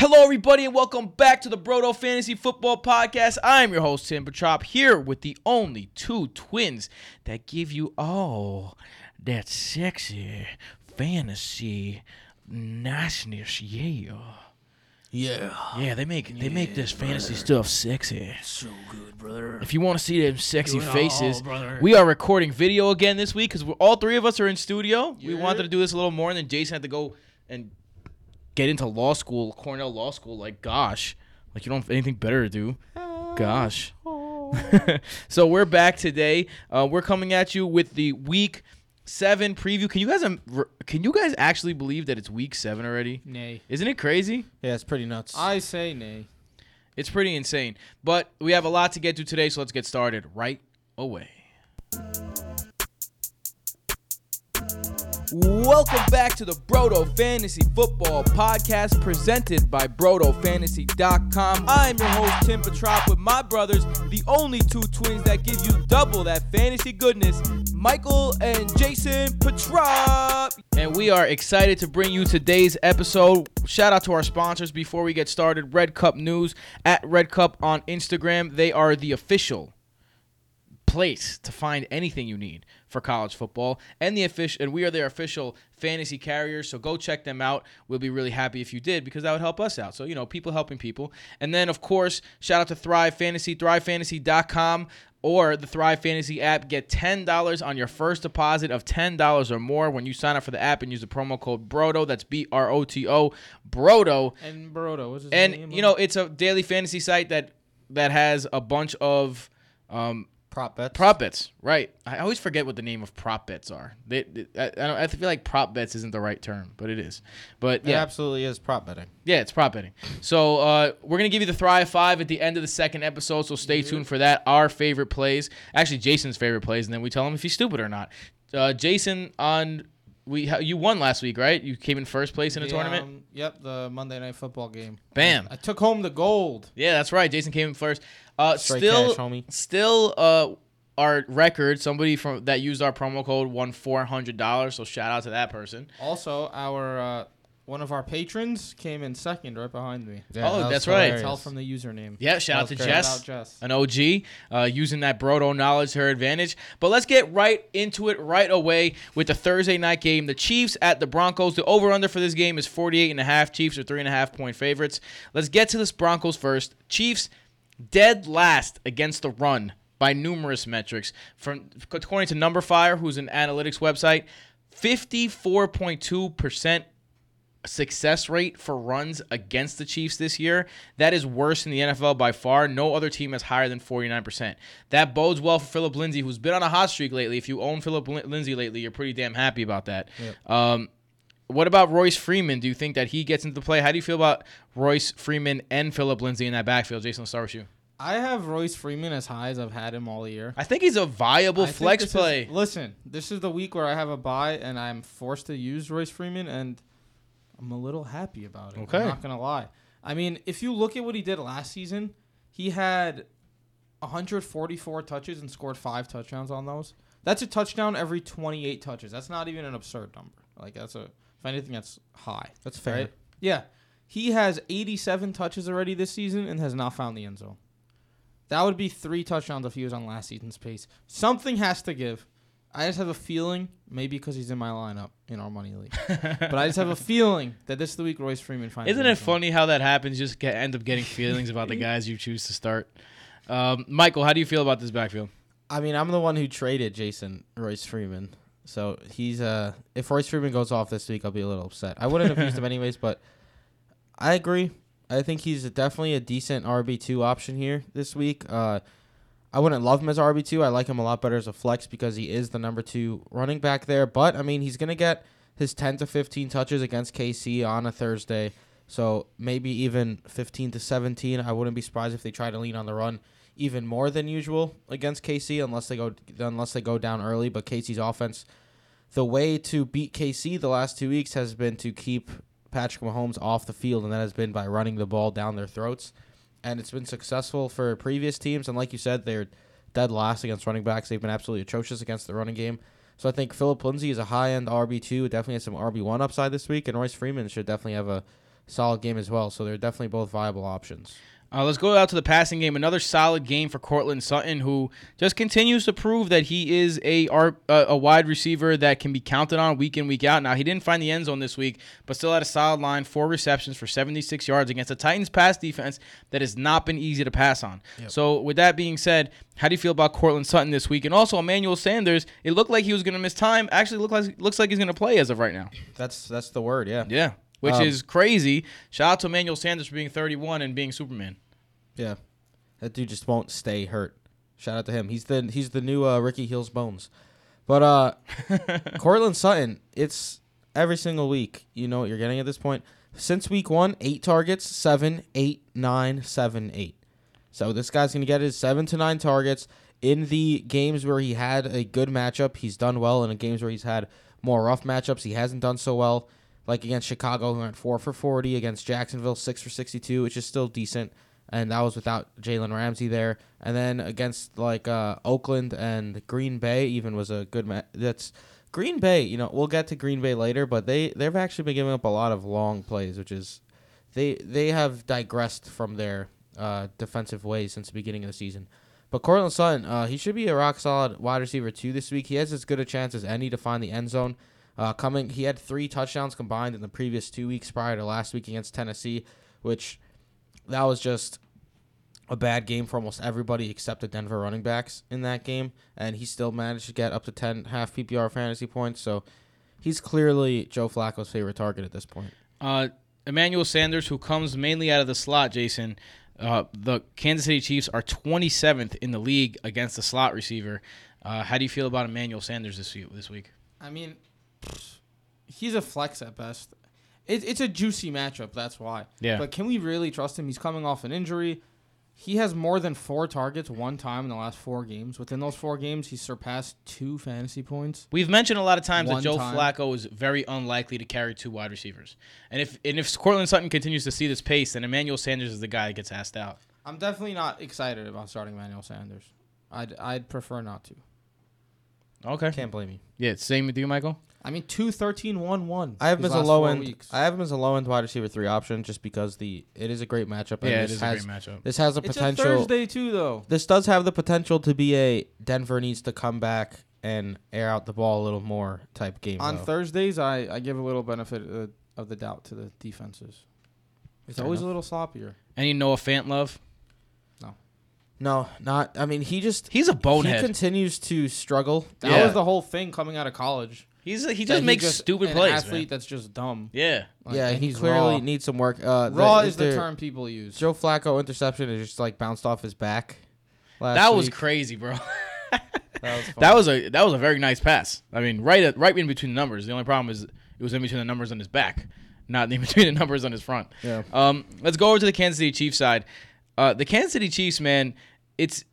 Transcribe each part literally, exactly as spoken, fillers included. Hello, everybody, and welcome back to the Broto Fantasy Football Podcast. I am your host, Tim Petrop, here with the only two twins that give you all that sexy fantasy nastiness. Yeah. Yeah. Yeah, they make they yeah, make this fantasy brother. stuff sexy. So good, brother. If you want to see them sexy faces, all, we are recording video again this week because all three of us are in studio. Yeah. We wanted to do this a little more, and then Jason had to go and get into law school, Cornell Law School, like, gosh. Like, you don't have anything better to do. Gosh. So, we're back today. Uh, we're coming at you with the Week seven preview. Can you guys um, can you guys actually believe that it's Week seven already? Nay. Isn't it crazy? Yeah, it's pretty nuts. I say nay. It's pretty insane. But we have a lot to get to today, so let's get started right away. Welcome back to the Broto Fantasy Football Podcast, presented by Broto Fantasy dot com. I am your host, Tim Petrop, with my brothers, the only two twins that give you double that fantasy goodness, Michael and Jason Petrop. And we are excited to bring you today's episode. Shout out to our sponsors before we get started. Red Cup News, at Red Cup on Instagram. They are the official place to find anything you need for college football, and the official, and we are their official fantasy carrier, so go check them out. We'll be really happy if you did, because that would help us out. So, you know, people helping people. And then, of course, shout out to Thrive Fantasy, thrive fantasy dot com, or the Thrive Fantasy app. Get ten dollars on your first deposit of ten dollars or more when you sign up for the app and use the promo code BROTO. That's B R O T O, BROTO. And BROTO. What's his and, name? You know, it's a daily fantasy site that that has a bunch of um Prop bets. Prop bets, right. I always forget what the name of prop bets are. They, they, I, I, don't, I feel like prop bets isn't the right term, but it is. But yeah. It absolutely is prop betting. Yeah, it's prop betting. So uh, we're going to give you the Thrive five at the end of the second episode, so stay yeah. tuned for that. Our favorite plays. Actually, Jason's favorite plays, and then we tell him if he's stupid or not. Uh, Jason, on we you won last week, right? You came in first place in the, a tournament? Um, yep, the Monday Night Football game. Bam. I took home the gold. Yeah, that's right. Jason came in first. Uh, still, cash, still, uh, our record. Somebody from that used our promo code won four hundred dollars. So shout out to that person. Also, our uh, one of our patrons came in second, right behind me. Yeah, oh, that that's hilarious. Right. Tell from the username. Yeah, shout out to Jess, Jess, an O G, uh, using that Broto knowledge to her advantage. But let's get right into it right away with the Thursday night game. The Chiefs at the Broncos. The over/under for this game is forty-eight and a half. Chiefs are three and a half point favorites. Let's get to this Broncos first. Chiefs. Dead last against the run by numerous metrics. From according to NumberFire, who's an analytics website, fifty-four point two percent success rate for runs against the Chiefs this year. That is worse in the N F L by far. No other team has higher than forty-nine percent. That bodes well for Philip Lindsay, who's been on a hot streak lately. If you own Philip Lindsay lately, you're pretty damn happy about that. Yep. Um, what about Royce Freeman? Do you think that he gets into the play? How do you feel about Royce Freeman and Philip Lindsay in that backfield? Jason, let's start with you. I have Royce Freeman as high as I've had him all year. I think he's a viable I flex play. Is, listen, this is the week where I have a bye, and I'm forced to use Royce Freeman, and I'm a little happy about it. Okay. I'm not going to lie. I mean, if you look at what he did last season, he had one hundred forty-four touches and scored five touchdowns on those. That's a touchdown every twenty-eight touches. That's not even an absurd number. Like, that's a... If anything, that's high. That's fair. Right? Yeah. He has eighty-seven touches already this season and has not found the end zone. That would be three touchdowns if he was on last season's pace. Something has to give. I just have a feeling, maybe because he's in my lineup in our money league, but I just have a feeling that this is the week Royce Freeman finds. Isn't it funny how that happens? You just get, end up getting feelings about the guys you choose to start. Um, Michael, how do you feel about this backfield? I mean, I'm the one who traded Jason Royce Freeman. So he's uh if Royce Freeman goes off this week, I'll be a little upset. I wouldn't have used him anyways, but I agree. I think he's definitely a decent R B two option here this week. Uh, I wouldn't love him as R B two. I like him a lot better as a flex because he is the number two running back there. But, I mean, he's going to get his ten to fifteen touches against K C on a Thursday. So maybe even fifteen to seventeen. I wouldn't be surprised if they try to lean on the run even more than usual against K C unless they go unless they go down early. But K C's offense, the way to beat K C the last two weeks has been to keep Patrick Mahomes off the field, and that has been by running the ball down their throats. And it's been successful for previous teams. And like you said, they're dead last against running backs. They've been absolutely atrocious against the running game. So I think Philip Lindsay is a high-end R B two, definitely has some R B one upside this week, and Royce Freeman should definitely have a solid game as well. So they're definitely both viable options. Uh, let's go out to the passing game. Another solid game for Courtland Sutton, who just continues to prove that he is a a, a wide receiver that can be counted on week in, week out. Now, he didn't find the end zone this week, but still had a solid line, four receptions for seventy-six yards against a Titans pass defense that has not been easy to pass on. Yep. So with that being said, how do you feel about Courtland Sutton this week? And also Emmanuel Sanders, it looked like he was going to miss time. Actually, look like, looks like he's going to play as of right now. That's that's the word, yeah. Yeah. Which um, is crazy. Shout out to Emmanuel Sanders for being thirty-one and being Superman. Yeah, that dude just won't stay hurt. Shout out to him. He's the he's the new uh, Ricky Hill's Bones. But uh, Courtland Sutton, it's every single week. You know what you're getting at this point. Since week one, eight targets, seven, eight, nine, seven, eight. So this guy's gonna get his seven to nine targets in the games where he had a good matchup. He's done well in the games where he's had more rough matchups. He hasn't done so well. Like against Chicago, who went four for forty. Against Jacksonville, six for sixty-two, which is still decent. And that was without Jalen Ramsey there. And then against, like, uh, Oakland and Green Bay even was a good match. That's Green Bay, you know, we'll get to Green Bay later, but they, they've actually been giving up a lot of long plays, which is they they have digressed from their uh, defensive ways since the beginning of the season. But Courtland Sutton, uh, he should be a rock-solid wide receiver, too, this week. He has as good a chance as any to find the end zone. Uh, coming, he had three touchdowns combined in the previous two weeks prior to last week against Tennessee, which that was just a bad game for almost everybody except the Denver running backs in that game, and he still managed to get up to ten half P P R fantasy points. So he's clearly Joe Flacco's favorite target at this point. Uh, Emmanuel Sanders, who comes mainly out of the slot, Jason. Uh, the Kansas City Chiefs are twenty-seventh in the league against the slot receiver. Uh, how do you feel about Emmanuel Sanders this week? This week, I mean. He's a flex at best. It, it's a juicy matchup, that's why. Yeah. But can we really trust him? He's coming off an injury. He has more than four targets one time in the last four games. Within those four games, he surpassed two fantasy points. We've mentioned a lot of times one that Joe time. Flacco is very unlikely to carry two wide receivers. And if and if Courtland Sutton continues to see this pace, then Emmanuel Sanders is the guy that gets asked out. I'm definitely not excited about starting Emmanuel Sanders. I'd I'd prefer not to. Okay. Can't blame you. Yeah, same with you, Michael. I mean, two thirteen one one. I have him as a low end. Weeks. I have him as a low end wide receiver three option just because the it is a great matchup. And yeah, it is has, a great matchup. This has a potential. It's a Thursday too, though. This does have the potential to be a Denver needs to come back and air out the ball a little more type game. On though. Thursdays, I, I give a little benefit uh, of the doubt to the defenses. It's Fair always enough. A little sloppier. Any Noah Fant love? No, not. I mean, he just. He's a bonehead. He continues to struggle. That yeah. was the whole thing coming out of college. He's a, he just makes he just, stupid an plays. An athlete man. That's just dumb. Yeah. Like, yeah, he clearly raw. Needs some work. Uh, raw the, is, is the term people use. Joe Flacco interception is just like bounced off his back. Last that was week. Crazy, bro. that, was that was a that was a very nice pass. I mean, right at, right in between the numbers. The only problem is it was in between the numbers on his back, not in between the numbers on his front. Yeah. Um. Let's go over to the Kansas City Chiefs side. Uh, the Kansas City Chiefs, man, it's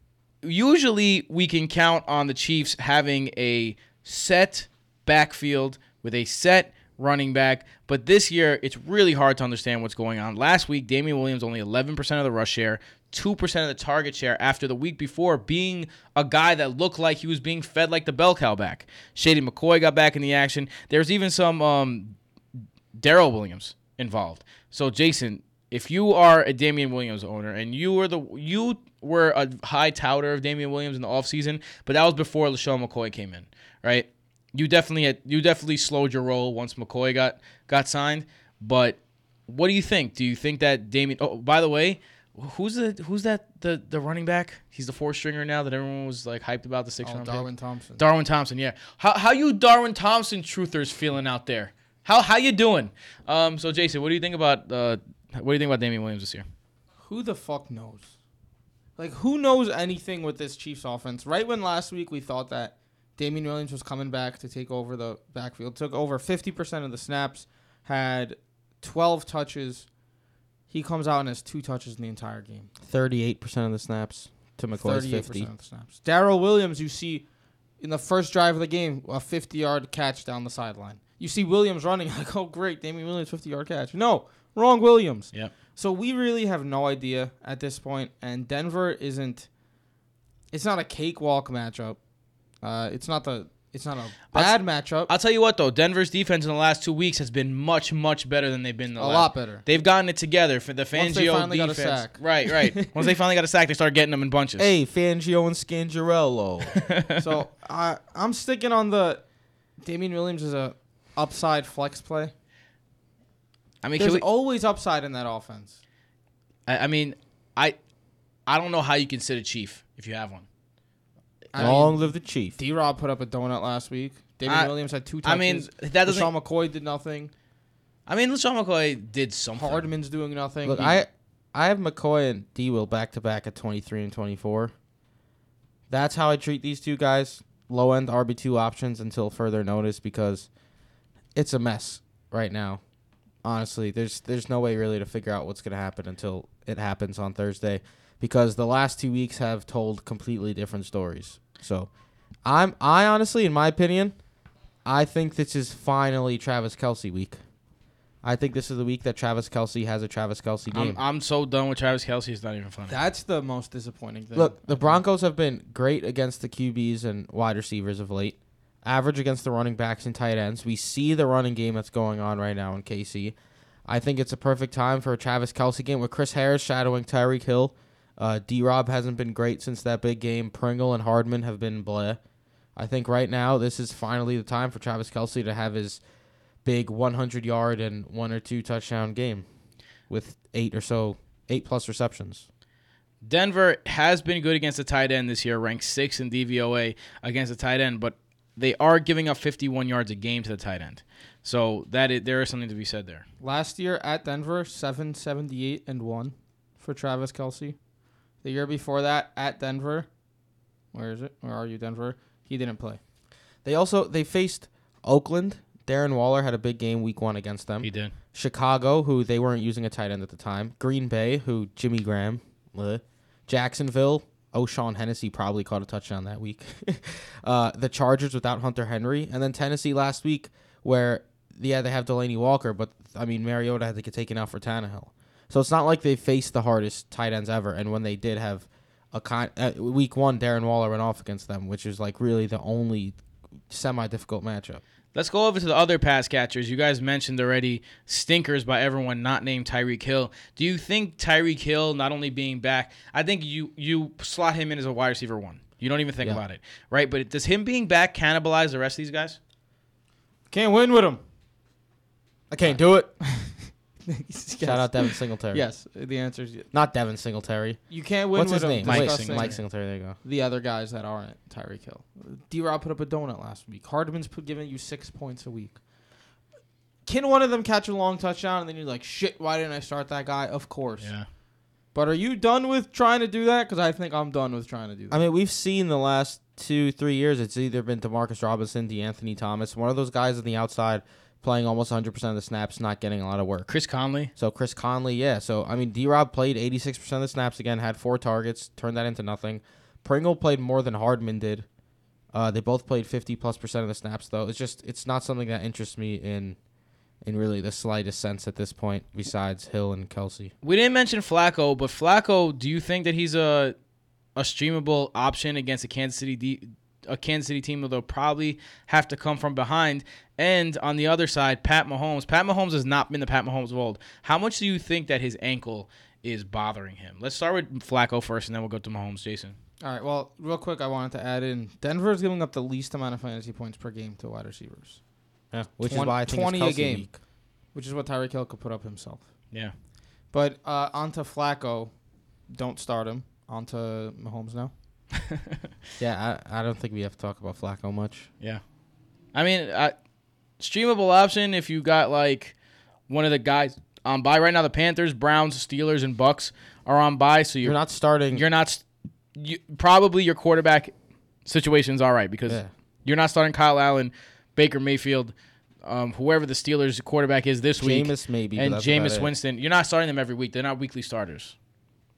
usually we can count on the Chiefs having a set backfield with a set running back, but this year it's really hard to understand what's going on. Last week, Damien Williams only eleven percent of the rush share, two percent of the target share after the week before being a guy that looked like he was being fed like the bell cow back. Shady McCoy got back in the action. There's even some um, Darrell Williams involved. So, Jason, if you are a Damien Williams owner and you were the you were a high touter of Damien Williams in the offseason, but that was before LeSean McCoy came in, right? You definitely had, you definitely slowed your roll once McCoy got got signed. But what do you think? Do you think that Damien? Oh, by the way, who's the who's that the the running back? He's the four stringer now that everyone was like hyped about the six round. Oh, Darwin Thompson. Darwin Thompson, yeah. How how you Darwin Thompson truthers feeling out there? How how you doing? Um, so Jason, what do you think about uh? What do you think about Damien Williams this year? Who the fuck knows? Like, who knows anything with this Chiefs offense? Right when last week we thought that Damien Williams was coming back to take over the backfield, took over fifty percent of the snaps, had twelve touches. He comes out and has two touches in the entire game. thirty-eight percent of the snaps to McCoy's fifty. thirty-eight percent of the snaps. Darrell Williams, you see in the first drive of the game, a fifty-yard catch down the sideline. You see Williams running, like, oh, great, Damien Williams, fifty-yard catch. No. Wrong Williams. Yeah. So we really have no idea at this point, and Denver isn't. It's not a cakewalk matchup. Uh, it's not the. It's not a bad I'll, matchup. I'll tell you what, though. Denver's defense in the last two weeks has been much, much better than they've been. The a last. lot better. They've gotten it together for the Fangio Once they finally defense. Got a sack. Right, right. Once they finally got a sack, they start getting them in bunches. Hey, Fangio and Scangarello. So I, I'm sticking on the Damien Williams as a upside flex play. I mean, there's we, always upside in that offense. I, I mean, I, I don't know how you consider Chief if you have one. I Long mean, live the Chief. D-Rob put up a donut last week. Damien I, Williams had two touches. I mean, that doesn't... LeSean McCoy did nothing. I mean, LeSean McCoy did something. Hardman's doing nothing. Look, he, I I have McCoy and D-Will back-to-back at twenty-three and twenty-four. That's how I treat these two guys. Low-end R B two options until further notice because it's a mess right now. Honestly, there's there's no way really to figure out what's going to happen until it happens on Thursday because the last two weeks have told completely different stories. So, I'm I honestly, in my opinion, I think this is finally Travis Kelce week. I think this is the week that Travis Kelce has a Travis Kelce game. I'm, I'm so done with Travis Kelce. It's not even funny. That's the most disappointing thing. Look, the Broncos have been great against the Q Bs and wide receivers of late. Average against the running backs and tight ends. We see the running game that's going on right now in K C. I think it's a perfect time for a Travis Kelce game with Chris Harris shadowing Tyreek Hill. Uh, D-Rob hasn't been great since that big game. Pringle and Hardman have been bleh. I think right now this is finally the time for Travis Kelce to have his big one hundred yard and one or two touchdown game with eight or so, eight-plus receptions. Denver has been good against the tight end this year, ranked sixth in D V O A against the tight end, but they are giving up fifty-one yards a game to the tight end. So that is, there is something to be said there. Last year at Denver, seven seventy-eight and one for Travis Kelce. The year before that, at Denver, where is it? Where are you, Denver? He didn't play. They also they faced Oakland. Darren Waller had a big game week one against them. He did. Chicago, who they weren't using a tight end at the time. Green Bay, who Jimmy Graham. Bleh. Jacksonville. O'Shawn Hennessy probably caught a touchdown that week. uh, the Chargers without Hunter Henry. And then Tennessee last week where, yeah, they have Delaney Walker, but, I mean, Mariota had to get taken out for Tannehill. So it's not like they faced the hardest tight ends ever. And when they did have a con- uh, week one, Darren Waller went off against them, which is like really the only semi-difficult matchup. Let's go over to the other pass catchers. You guys mentioned already stinkers by everyone not named Tyreek Hill. Do you think Tyreek Hill, not only being back, I think you you slot him in as a wide receiver one. You don't even think yeah. about it, right? But does him being back cannibalize the rest of these guys? Can't win with him. I can't do it. Yes. Shout out Devin Singletary. Yes, the answer is yes. Not Devin Singletary. You can't win What's with his name? Mike Singletary. Mike Singletary, there you go. The other guys that aren't Tyreek Hill. D-Rob put up a donut last week. Hardman's put, giving you six points a week. Can one of them catch a long touchdown and then you're like, shit, why didn't I start that guy? Of course. Yeah. But are you done with trying to do that? Because I think I'm done with trying to do that. I mean, we've seen the last two, three years, it's either been DeMarcus Robinson, DeAnthony Thomas, one of those guys on the outside playing almost one hundred percent of the snaps, not getting a lot of work. Chris Conley. So, Chris Conley, yeah. So, I mean, D-Rob played eighty-six percent of the snaps again, had four targets, turned that into nothing. Pringle played more than Hardman did. Uh, they both played fifty-plus percent of the snaps, though. It's just, it's not something that interests me in in really the slightest sense at this point, besides Hill and Kelce. We didn't mention Flacco, but Flacco, do you think that he's a a streamable option against a Kansas City D? A Kansas City team, they'll probably have to come from behind. And on the other side, Pat Mahomes. Pat Mahomes has not been the Pat Mahomes of old. How much do you think that his ankle is bothering him? Let's start with Flacco first, and then we'll go to Mahomes. Jason. All right, well, real quick, I wanted to add in, Denver is giving up the least amount of fantasy points per game to wide receivers. Yeah, which twenty, is why I think twenty it's a game, week. Which is what Tyreek Hill could put up himself. Yeah. But uh, onto Flacco, don't start him. Onto Mahomes now. yeah, I, I don't think we have to talk about Flacco much. Yeah. I mean, I, streamable option if you got, like, one of the guys on bye. Right now, the Panthers, Browns, Steelers, and Bucks are on bye, so you're, you're not starting. You're not you, – probably your quarterback situation's all right because yeah. you're not starting Kyle Allen, Baker Mayfield, um, whoever the Steelers quarterback is this Jameis week. Jameis maybe. And Jameis Winston. It. You're not starting them every week. They're not weekly starters.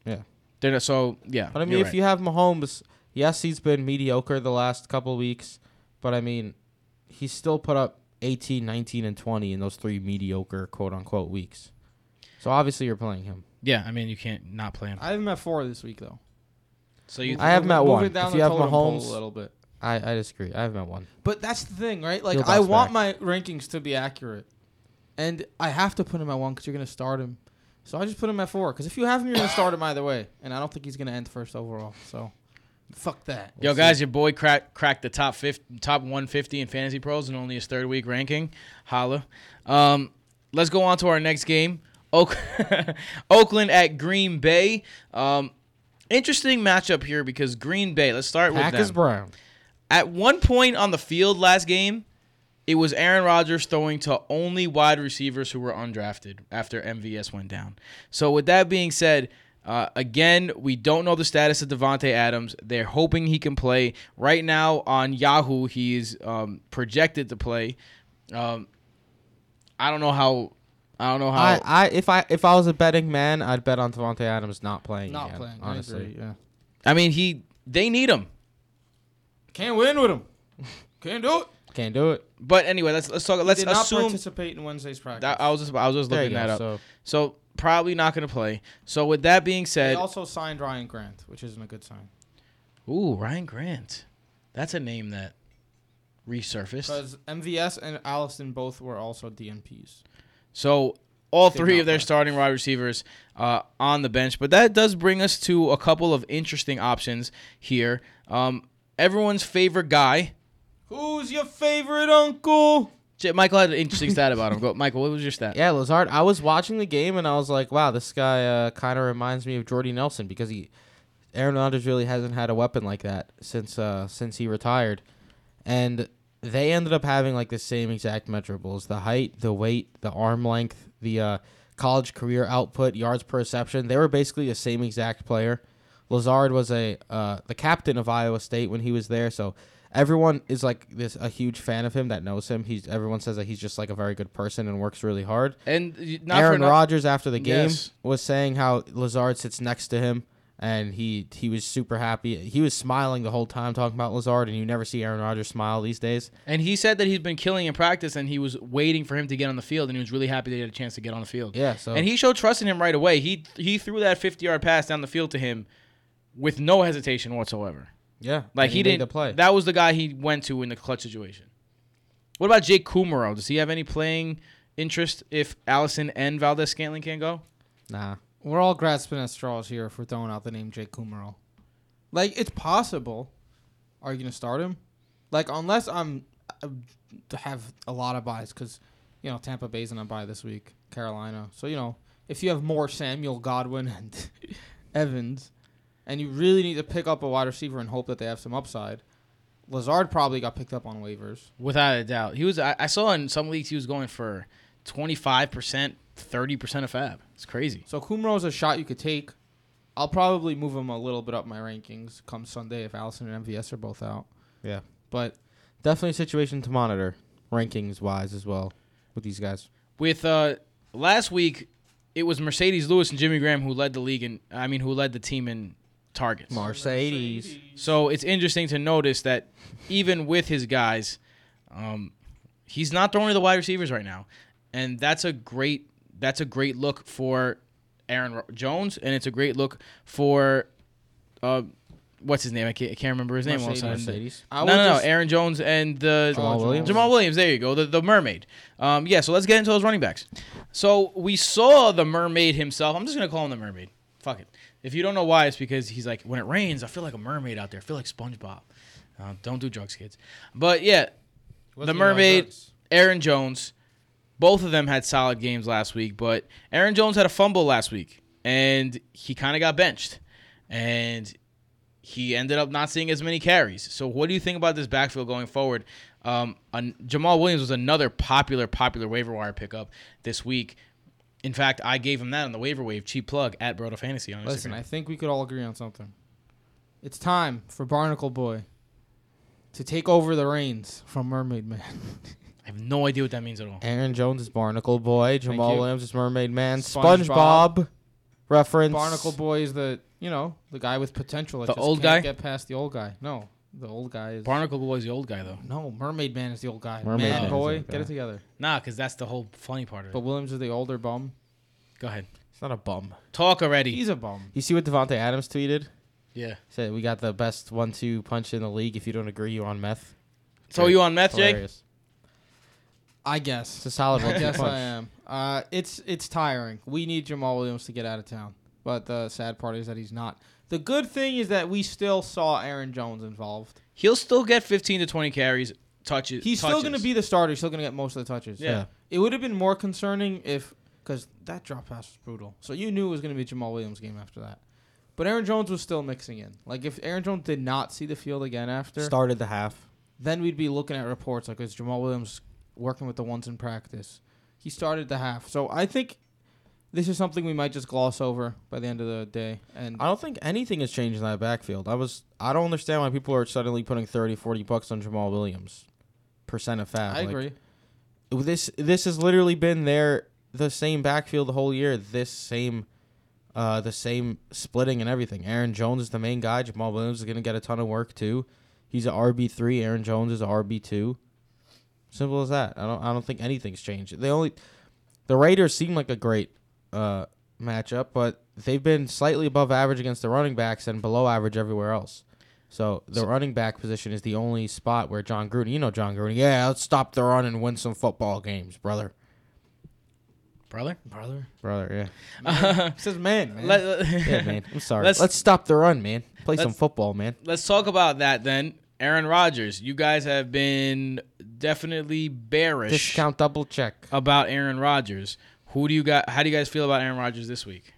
Yeah. Not, so, yeah. But, I mean, if right. you have Mahomes, yes, he's been mediocre the last couple of weeks, but, I mean, he's still put up eighteen, nineteen, and twenty in those three mediocre, quote-unquote, weeks. So, obviously, you're playing him. Yeah, I mean, you can't not play him. I have him at four this week, though. So you I have him at one. If you have Mahomes, a little bit. I, I disagree. I haven't met one. But that's the thing, right? Like, I want back. my rankings to be accurate. And I have to put him at one because you're going to start him. So I just put him at four because if you have him, you're going to start him either way. And I don't think he's going to end first overall. So fuck that. We'll Yo, see. guys, your boy crack, cracked the top fifty, top one fifty in Fantasy Pros in only his third week ranking. Holla. Um, let's go on to our next game. Oak- Oakland at Green Bay. Um, interesting matchup here because Green Bay, let's start Pack with them. Pack is brown. At one point on the field last game, it was Aaron Rodgers throwing to only wide receivers who were undrafted after M V S went down. So with that being said, uh, again, we don't know the status of Davante Adams. They're hoping he can play. Right now on Yahoo, he's um, projected to play. Um, I don't know how. I don't know how. I, I if I if I was a betting man, I'd bet on Davante Adams not playing. Not again, playing. Honestly, I agree, yeah. I mean, he they need him. Can't win with him. Can't do it. Can't do it. But anyway, let's let's talk. Let's Did not assume participate in Wednesday's practice. That, I was just I was just looking that go, up. So. so probably not going to play. So with that being said, they also signed Ryan Grant, which isn't a good sign. Ooh, Ryan Grant. That's a name that resurfaced. Because M V S and Allison both were also D N Ps. So all Did three of their play. starting wide receivers uh, on the bench. But that does bring us to a couple of interesting options here. Um. Everyone's favorite guy. Who's your favorite uncle? Michael had an interesting stat about him. Go, Michael, what was your stat? Yeah, Lazard. I was watching the game, and I was like, wow, this guy uh, kind of reminds me of Jordy Nelson because he, Aaron Rodgers really hasn't had a weapon like that since uh, since he retired. And they ended up having like the same exact measurables. The height, the weight, the arm length, the uh, college career output, yards per reception. They were basically the same exact player. Lazard was a uh, the captain of Iowa State when he was there, so everyone is like this a huge fan of him that knows him. He's everyone says that he's just like a very good person and works really hard. And not Aaron Rodgers after the game yes. was saying how Lazard sits next to him, and he he was super happy. He was smiling the whole time talking about Lazard, and you never see Aaron Rodgers smile these days. And he said that he's been killing in practice, and he was waiting for him to get on the field, and he was really happy they had a chance to get on the field. Yeah, so and he showed trust in him right away. He he threw that fifty-yard pass down the field to him. With no hesitation whatsoever. Yeah. Like he, he didn't play. That was the guy he went to in the clutch situation. What about Jake Kumaro? Does he have any playing interest if Allison and Valdez-Scantling can't go? Nah. We're all grasping at straws here if we're throwing out the name Jake Kumaro. Like, it's possible. Are you going to start him? Like, unless I'm I have a lot of buys because, you know, Tampa Bay's on a buy this week, Carolina. So, you know, if you have more Samuel, Godwin, and Evans... And you really need to pick up a wide receiver and hope that they have some upside. Lazard probably got picked up on waivers. Without a doubt. He was. I, I saw in some leagues he was going for twenty-five percent, thirty percent of fab. It's crazy. So Kumro's a shot you could take. I'll probably move him a little bit up my rankings come Sunday if Allison and M V S are both out. Yeah. But definitely a situation to monitor rankings-wise as well with these guys. With uh, last week, it was Mercedes Lewis and Jimmy Graham who led the league in, I mean, who led the team in targets. Mercedes. Mercedes. So it's interesting to notice that even with his guys, um, he's not throwing to the wide receivers right now, and that's a great that's a great look for Aaron Jones, and it's a great look for uh, what's his name? I can't, I can't remember his name. Mercedes. Mercedes. No, no, no. Aaron Jones and the Jamaal Williams. Jamaal Williams. There you go. The the mermaid. Um, yeah. So let's get into those running backs. So we saw the mermaid himself. I'm just gonna call him the mermaid. Fuck it. If you don't know why, it's because he's like, when it rains, I feel like a mermaid out there. I feel like SpongeBob. Uh, don't do drugs, kids. But, yeah, What's the mermaid, Aaron Jones, both of them had solid games last week. But Aaron Jones had a fumble last week, and he kind of got benched. And he ended up not seeing as many carries. So what do you think about this backfield going forward? Um, an- Jamaal Williams was another popular, popular waiver wire pickup this week. In fact, I gave him that on the waiver wave, cheap plug, at Broto Fantasy on Instagram. Listen, I think we could all agree on something. It's time for Barnacle Boy to take over the reins from Mermaid Man. I have no idea what that means at all. Aaron Jones is Barnacle Boy. Jamaal Williams is Mermaid Man. SpongeBob. SpongeBob reference. Barnacle Boy is the, you know, the guy with potential. That the just old can't guy? Get past the old guy. No, the old guy is... Barnacle Boy is the old guy, though. No, Mermaid Man is the old guy. Mermaid Man, Man Boy, get it together. Nah, because that's the whole funny part of it. But Williams is the older bum. Go ahead. He's not a bum. Talk already. He's a bum. You see what Davante Adams tweeted? Yeah. Said we got the best one two punch in the league. If you don't agree, you on meth. So Great. You on meth, Hilarious. Jake? I guess. It's a solid one. Yes, I am. Uh, it's it's tiring. We need Jamaal Williams to get out of town. But the sad part is that he's not. The good thing is that we still saw Aaron Jones involved. He'll still get fifteen to twenty carries, touches. He's touches. Still going to be the starter. He's still going to get most of the touches. Yeah. yeah. It would have been more concerning if, because that drop pass was brutal. So you knew it was going to be Jamaal Williams' game after that. But Aaron Jones was still mixing in. Like, if Aaron Jones did not see the field again after. Started the half. Then we'd be looking at reports like, is Jamaal Williams working with the ones in practice? He started the half. So I think this is something we might just gloss over by the end of the day. And I don't think anything has changed in that backfield. I was I don't understand why people are suddenly putting thirty, forty bucks on Jamaal Williams. Percent of fab. I like, agree. This this has literally been their the same backfield the whole year. This same uh, the same splitting and everything. Aaron Jones is the main guy. Jamaal Williams is going to get a ton of work too. He's an R B three. Aaron Jones is an R B two. Simple as that. I don't. I don't think anything's changed. They only, the Raiders seem like a great uh, matchup, but they've been slightly above average against the running backs and below average everywhere else. So the so, running back position is the only spot where John Gruden. You know John Gruden. Yeah, let's stop the run and win some football games, brother. Brother, brother, brother. Yeah. Uh, it says man. man. Let, let, yeah, man. I'm sorry. Let's, let's stop the run, man. Play some football, man. Let's talk about that then. Aaron Rodgers, you guys have been definitely bearish. Discount double check about Aaron Rodgers. Who do you got? How do you guys feel about Aaron Rodgers this week?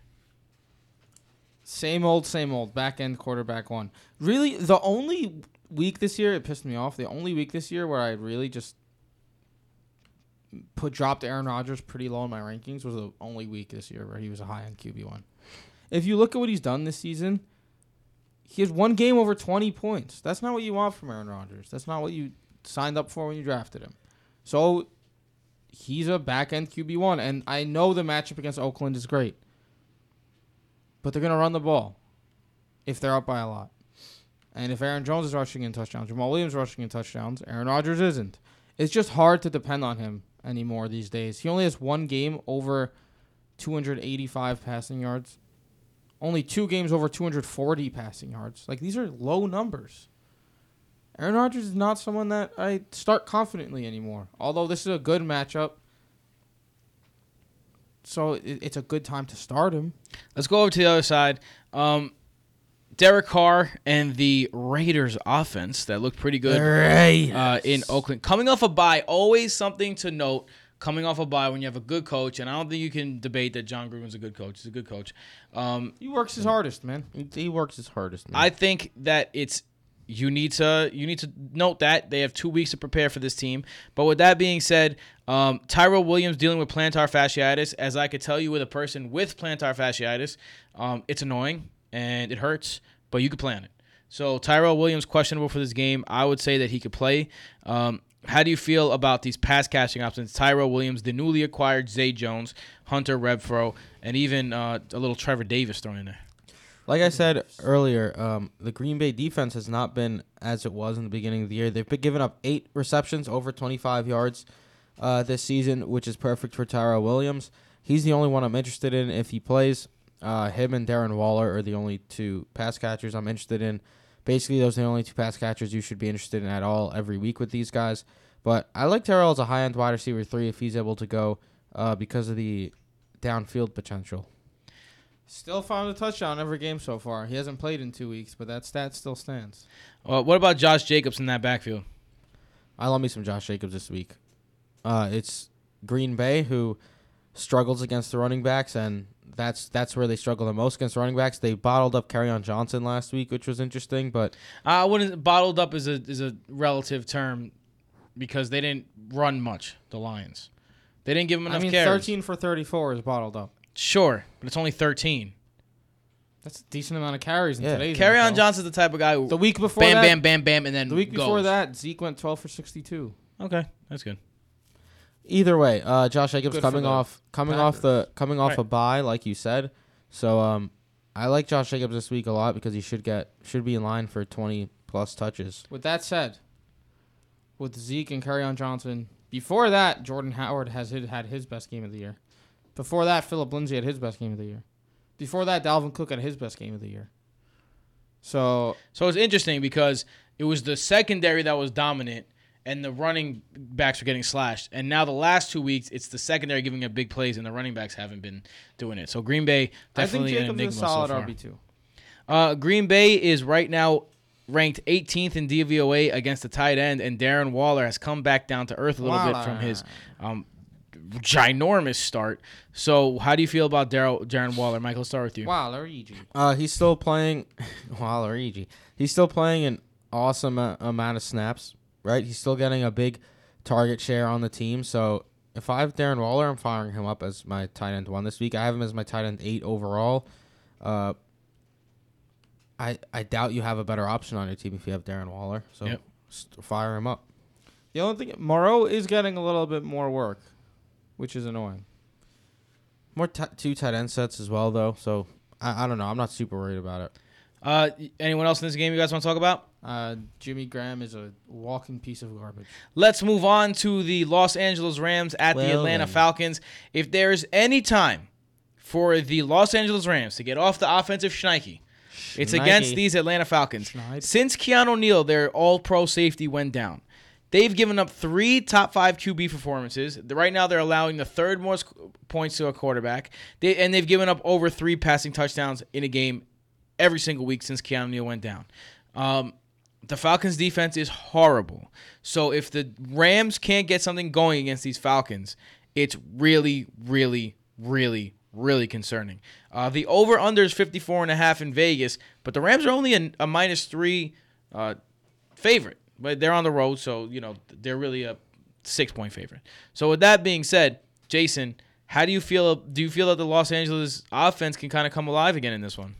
Same old, same old. Back end quarterback one. Really, the only week this year it pissed me off. The only week this year where I really just put dropped Aaron Rodgers pretty low in my rankings was the only week this year where he was a high on Q B one. If you look at what he's done this season. He has one game over twenty points. That's not what you want from Aaron Rodgers. That's not what you signed up for when you drafted him. So he's a back-end Q B one, and I know the matchup against Oakland is great. But they're going to run the ball if they're up by a lot. And if Aaron Jones is rushing in touchdowns, Jamaal Williams rushing in touchdowns, Aaron Rodgers isn't. It's just hard to depend on him anymore these days. He only has one game over two hundred eighty-five passing yards. Only two games over two hundred forty passing yards. Like, these are low numbers. Aaron Rodgers is not someone that I start confidently anymore, although this is a good matchup. So it, it's a good time to start him. Let's go over to the other side. Um, Derek Carr and the Raiders offense that looked pretty good uh, in Oakland. Coming off a bye, always something to note. Coming off a bye when you have a good coach, and I don't think you can debate that John Gruden's a good coach. He's a good coach. Um, he works his hardest, man. He works his hardest, man. I think that it's you need to you need to note that they have two weeks to prepare for this team. But with that being said, um, Tyrell Williams dealing with plantar fasciitis, as I could tell you with a person with plantar fasciitis, um, it's annoying and it hurts, but you could plan it. So Tyrell Williams questionable for this game. I would say that he could play. Um, How do you feel about these pass catching options? Tyrell Williams, the newly acquired Zay Jones, Hunter Renfrow, and even uh, a little Trevor Davis thrown in there. Like I said earlier, um, the Green Bay defense has not been as it was in the beginning of the year. They've been giving up eight receptions over twenty-five yards uh, this season, which is perfect for Tyrell Williams. He's the only one I'm interested in if he plays. Uh, him and Darren Waller are the only two pass catchers I'm interested in. Basically, those are the only two pass catchers you should be interested in at all every week with these guys. But I like Terrell as a high-end wide receiver three if he's able to go uh, because of the downfield potential. Still found a touchdown every game so far. He hasn't played in two weeks, but that stat still stands. Uh, what about Josh Jacobs in that backfield? I love me some Josh Jacobs this week. Uh, it's Green Bay who struggles against the running backs, and That's that's where they struggle the most against running backs. They bottled up Kerryon Johnson last week, which was interesting. But I wouldn't bottled up is a is a relative term because they didn't run much. The Lions, they didn't give him enough. I mean, carries. thirteen for thirty-four is bottled up. Sure, but it's only thirteen. That's a decent amount of carries in yeah. today's. Kerryon Johnson's the type of guy who the week before bam that, bam bam bam and then the week goes. Before that Zeke went twelve for sixty-two. Okay, that's good. Either way, uh, Josh Jacobs Good coming off coming Packers. off the coming off right. a bye, like you said. So um, I like Josh Jacobs this week a lot because he should get should be in line for twenty plus touches. With that said, with Zeke and Kerryon Johnson, before that Jordan Howard has hit, had his best game of the year. Before that, Philip Lindsay had his best game of the year. Before that, Dalvin Cook had his best game of the year. So so it's interesting because it was the secondary that was dominant and the running backs were getting slashed. And now the last two weeks, it's the secondary giving up big plays and the running backs haven't been doing it. So Green Bay definitely an enigma so far. I think Jacobs is a solid R B two. Uh, Green Bay is right now ranked eighteenth in D V O A against the tight end, and Darren Waller has come back down to earth a little Waller. bit from his um, ginormous start. So how do you feel about Darryl, Darren Waller? Michael, start with you. Waller, E G. Uh, he's still playing – Waller, E G. He's still playing an awesome uh, amount of snaps, right? He's still getting a big target share on the team. So if I have Darren Waller, I'm firing him up as my tight end one this week. I have him as my tight end eight overall. Uh I, I doubt you have a better option on your team if you have Darren Waller. So yep. fire him up. The only thing, Moreau is getting a little bit more work, which is annoying. More t- two tight end sets as well, though. So I, I don't know. I'm not super worried about it. Uh, anyone else in this game you guys want to talk about? Uh, Jimmy Graham is a walking piece of garbage. Let's move on to the Los Angeles Rams at well, the Atlanta then. Falcons. If there is any time for the Los Angeles Rams to get off the offensive schnikey, it's Nike. against these Atlanta Falcons. Schneid. Since Keanu Neal, their all-pro safety, went down, they've given up three top-five Q B performances. Right now, they're allowing the third most points to a quarterback, they, and they've given up over three passing touchdowns in a game every single week since Keanu Neal went down. Um, the Falcons' defense is horrible. So if the Rams can't get something going against these Falcons, it's really, really, really Really concerning. Uh, the over-under is fifty-four and a half in Vegas, but the Rams are only a, a minus three uh, favorite. But they're on the road, so you know they're really a six-point favorite. So with that being said, Jason, how do you feel? Do you feel that the Los Angeles offense can kind of come alive again in this one?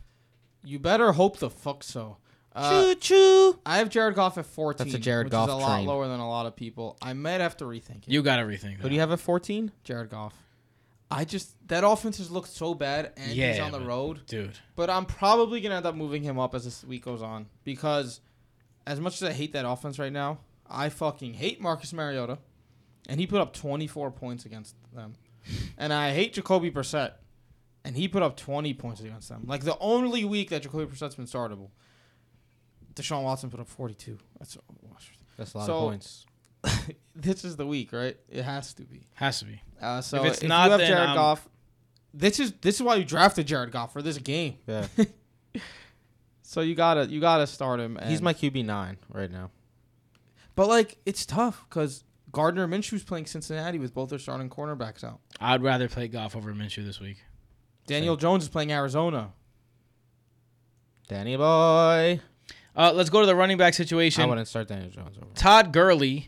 You better hope the fuck so. Uh, choo choo. I have Jared Goff at fourteen. That's a Jared which Goff is a lot train. lower than a lot of people. I might have to rethink it. You gotta rethink that. Who do you have at fourteen? Jared Goff. I just that offense has looked so bad, and yeah, he's on the road, dude. But I'm probably gonna end up moving him up as this week goes on because, as much as I hate that offense right now, I fucking hate Marcus Mariota, and he put up twenty-four points against them, and I hate Jacoby Brissett, and he put up twenty points against them. Like the only week that Jacoby Brissett's been startable, Deshaun Watson put up forty-two. That's that's a lot so, of points. This is the week, right? It has to be. Has to be. Uh, so if it's if not, you have then Jared um, Goff. This is this is why you drafted Jared Goff for this game. Yeah. So you gotta you gotta start him. And he's my Q B nine right now. But like, it's tough because Gardner Minshew's playing Cincinnati with both their starting cornerbacks out. I'd rather play Goff over Minshew this week. Daniel Same. Jones is playing Arizona. Danny boy. Uh, let's go to the running back situation. I wouldn't start Daniel Jones over. Todd Gurley.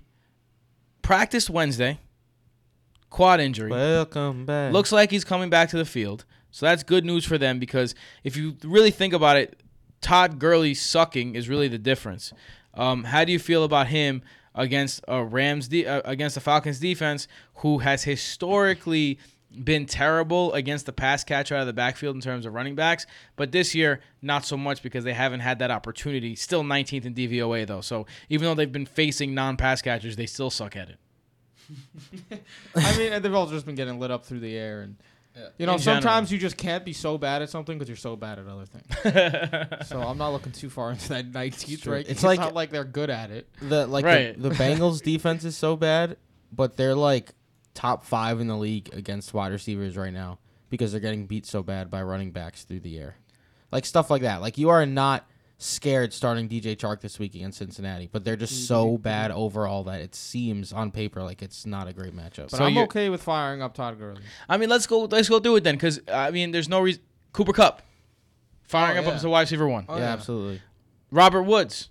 Practiced Wednesday, quad injury. Welcome back. Looks like he's coming back to the field. So that's good news for them because if you really think about it, Todd Gurley sucking is really the difference. Um, how do you feel about him against a Rams de- uh, against the Falcons defense who has historically been terrible against the pass catcher out of the backfield in terms of running backs, but this year not so much because they haven't had that opportunity. Still nineteenth in D V O A though, so even though they've been facing non-pass catchers, they still suck at it. I mean, they've all just been getting lit up through the air, and yeah. you know in sometimes general. You just can't be so bad at something because you're so bad at other things. So I'm not looking too far into that nineteenth rank. It's, it's like, not like they're good at it. The like right. the, the Bengals defense is so bad, but they're like. Top five in the league against wide receivers right now because they're getting beat so bad by running backs through the air. Like, stuff like that. Like, you are not scared starting D J Chark this week against Cincinnati, but they're just so bad overall that it seems on paper like it's not a great matchup. But so I'm okay with firing up Todd Gurley. I mean, let's go Let's go do it then because, I mean, there's no reason. Cooper Kupp, firing oh, yeah. up as a wide receiver one. Oh, yeah, yeah, absolutely. Robert Woods.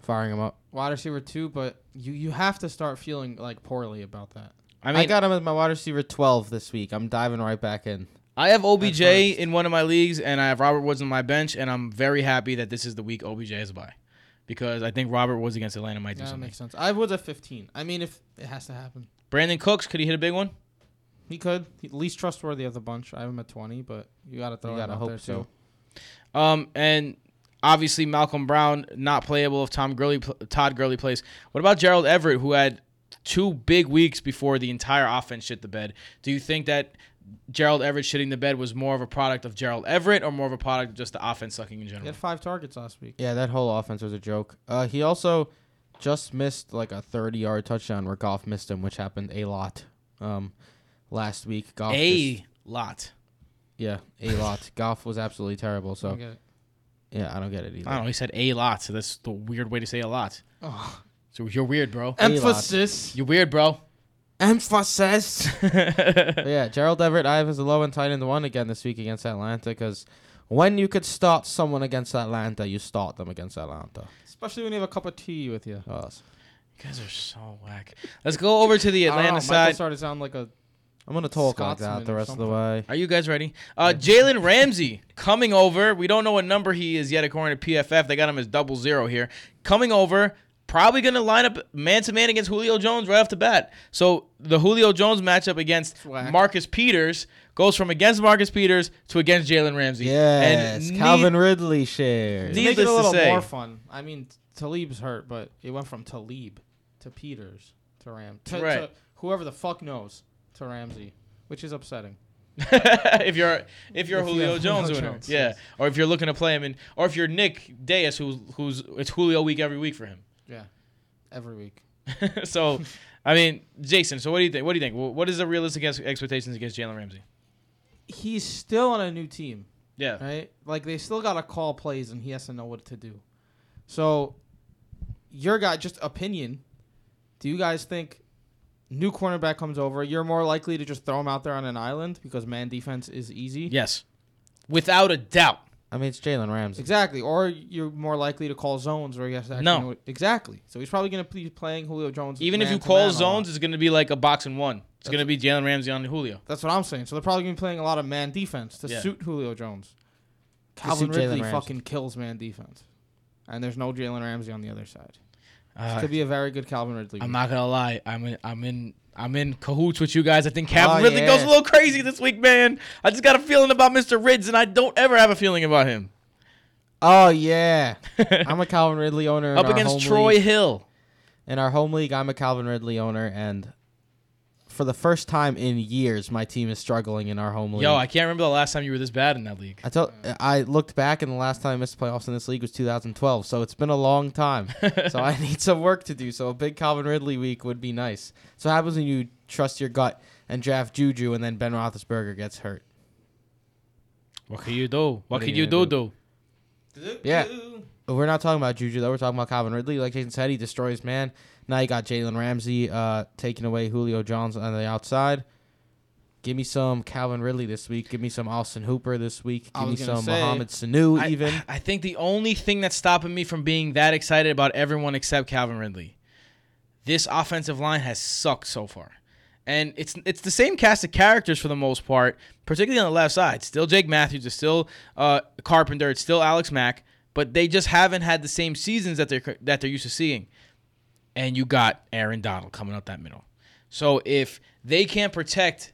Firing him up. Wide receiver two, but you, you have to start feeling, like, poorly about that. I, mean, I got him as my wide receiver twelve this week. I'm diving right back in. I have O B J in one of my leagues, and I have Robert Woods on my bench, and I'm very happy that this is the week O B J is by because I think Robert Woods against Atlanta might do yeah, something. That makes sense. I have Woods at fifteen. I mean, if it has to happen. Brandon Cooks, could he hit a big one? He could. He's least trustworthy of the bunch. I have him at twenty, but you got to throw you gotta him out hope there, too. So. Um, and obviously, Malcolm Brown, not playable if Tom Gurley, Todd Gurley plays. What about Gerald Everett, who had – two big weeks before the entire offense shit the bed. Do you think that Gerald Everett shitting the bed was more of a product of Gerald Everett or more of a product of just the offense sucking in general? He had five targets last week. Yeah, that whole offense was a joke. Uh, he also just missed like a thirty-yard touchdown where Goff missed him, which happened a lot um, last week. Goff a just, lot. Yeah, a lot. Goff was absolutely terrible. So, I don't get it. Yeah, I don't get it either. I don't know. He said a lot, so that's the weird way to say a lot. Oh. So you're weird, bro. Emphasis. You're weird, bro. Emphasis. Yeah, Gerald Everett, I have as a low-end tight end one again this week against Atlanta because when you could start someone against Atlanta, you start them against Atlanta. Especially when you have a cup of tea with you. Oh, you guys are so whack. Let's go over to the Atlanta know, side. Started to sound like a I'm going to talk Scotsman like that the rest of the way. Are you guys ready? Uh, Jalen Ramsey coming over. We don't know what number he is yet according to P F F. They got him as double zero here. Coming over. Probably going to line up man-to-man against Julio Jones right off the bat. So the Julio Jones matchup against Whack. Marcus Peters goes from against Marcus Peters to against Jalen Ramsey. Yes, and Calvin need- Ridley shares. Needless to say. Make it a little say, more fun. I mean, Talib's hurt, but it went from Talib to Peters to Ram. To, right. to whoever the fuck knows to Ramsey, which is upsetting. if you're if you're if Julio you Jones, Julio Jones. Yeah, or if you're looking to play him, in, or if you're Nick Diaz, who's who's it's Julio week every week for him. Yeah, every week. So, I mean, Jason. So, what do you think? What do you think? What is the realistic expectations against Jalen Ramsey? He's still on a new team. Yeah. Right. Like they still got to call plays, and he has to know what to do. So, your guy, just opinion. Do you guys think new cornerback comes over? You're more likely to just throw him out there on an island because man defense is easy. Yes, without a doubt. I mean, it's Jalen Ramsey. Exactly. Or you're more likely to call zones where he has to actually no. know it. Exactly. So he's probably going to be playing Julio Jones. Even if you call zones, it's going to be like a box and one. It's going to be Jalen Ramsey on Julio. That's what I'm saying. So they're probably going to be playing a lot of man defense to yeah. suit Julio Jones. Calvin Ridley fucking kills man defense. And there's no Jalen Ramsey on the other side. Uh, this could be a very good Calvin Ridley. I'm not going to lie. I'm in, I'm in I'm in cahoots with you guys. I think Calvin oh, Ridley yeah. goes a little crazy this week, man. I just got a feeling about Mister Rids, and I don't ever have a feeling about him. Oh, yeah. I'm a Calvin Ridley owner. Up against Troy league. Hill. In our home league, I'm a Calvin Ridley owner, and for the first time in years, my team is struggling in our home league. Yo, I can't remember the last time you were this bad in that league. I told, I looked back, and the last time I missed playoffs in this league was two thousand twelve, so it's been a long time. So I need some work to do, so a big Calvin Ridley week would be nice. So what happens when you trust your gut and draft Juju, and then Ben Roethlisberger gets hurt? What can you do? What, what can you, you do, do? do? Yeah. We're not talking about Juju, though. We're talking about Calvin Ridley. Like Jason said, he destroys man. Now you got Jalen Ramsey uh, taking away Julio Jones on the outside. Give me some Calvin Ridley this week. Give me some Austin Hooper this week. Give me some say, Mohamed Sanu I, even. I think the only thing that's stopping me from being that excited about everyone except Calvin Ridley, this offensive line has sucked so far. And it's it's the same cast of characters for the most part, particularly on the left side. Still Jake Matthews. It's still uh, Carpenter. It's still Alex Mack. But they just haven't had the same seasons that they're, that they're used to seeing. And you got Aaron Donald coming up that middle. So if they can't protect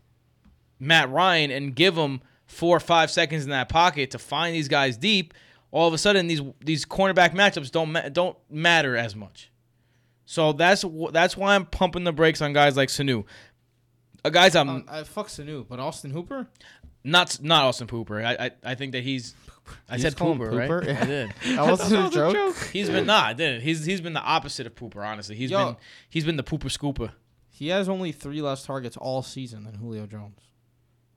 Matt Ryan and give him four or five seconds in that pocket to find these guys deep, all of a sudden these these cornerback matchups don't ma- don't matter as much. So that's that's why I'm pumping the brakes on guys like Sanu. Uh, guys, I'm um, I fuck Sanu, but Austin Hooper, not not Austin Hooper. I I, I think that he's. I you said pooper, pooper, right? Yeah. I did. That was a joke. joke. He's been nah, I didn't. He's he's been the opposite of pooper. Honestly, he's Yo, been he's been the pooper scooper. He has only three less targets all season than Julio Jones.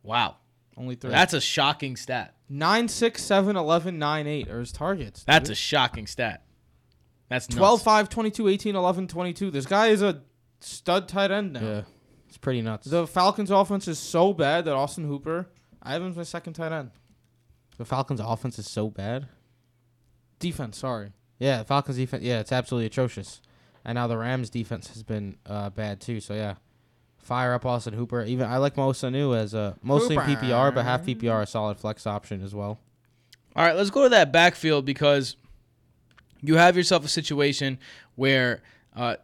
Wow, only three. That's a shocking stat. Nine, six, seven, eleven, nine, eight are his targets. Dude. That's a shocking stat. That's nuts. twelve, five, twenty-two, eighteen, eleven, twenty-two. This guy is a stud tight end now. Yeah, it's pretty nuts. The Falcons' offense is so bad that Austin Hooper, I have him as my second tight end. The Falcons' offense is so bad. Defense, sorry. Yeah, the Falcons' defense. Yeah, it's absolutely atrocious. And now the Rams' defense has been uh, bad too. So yeah, fire up Austin Hooper. Even I like Mo Sanu as a mostly in P P R, but half P P R, a solid flex option as well. All right, let's go to that backfield because you have yourself a situation where uh,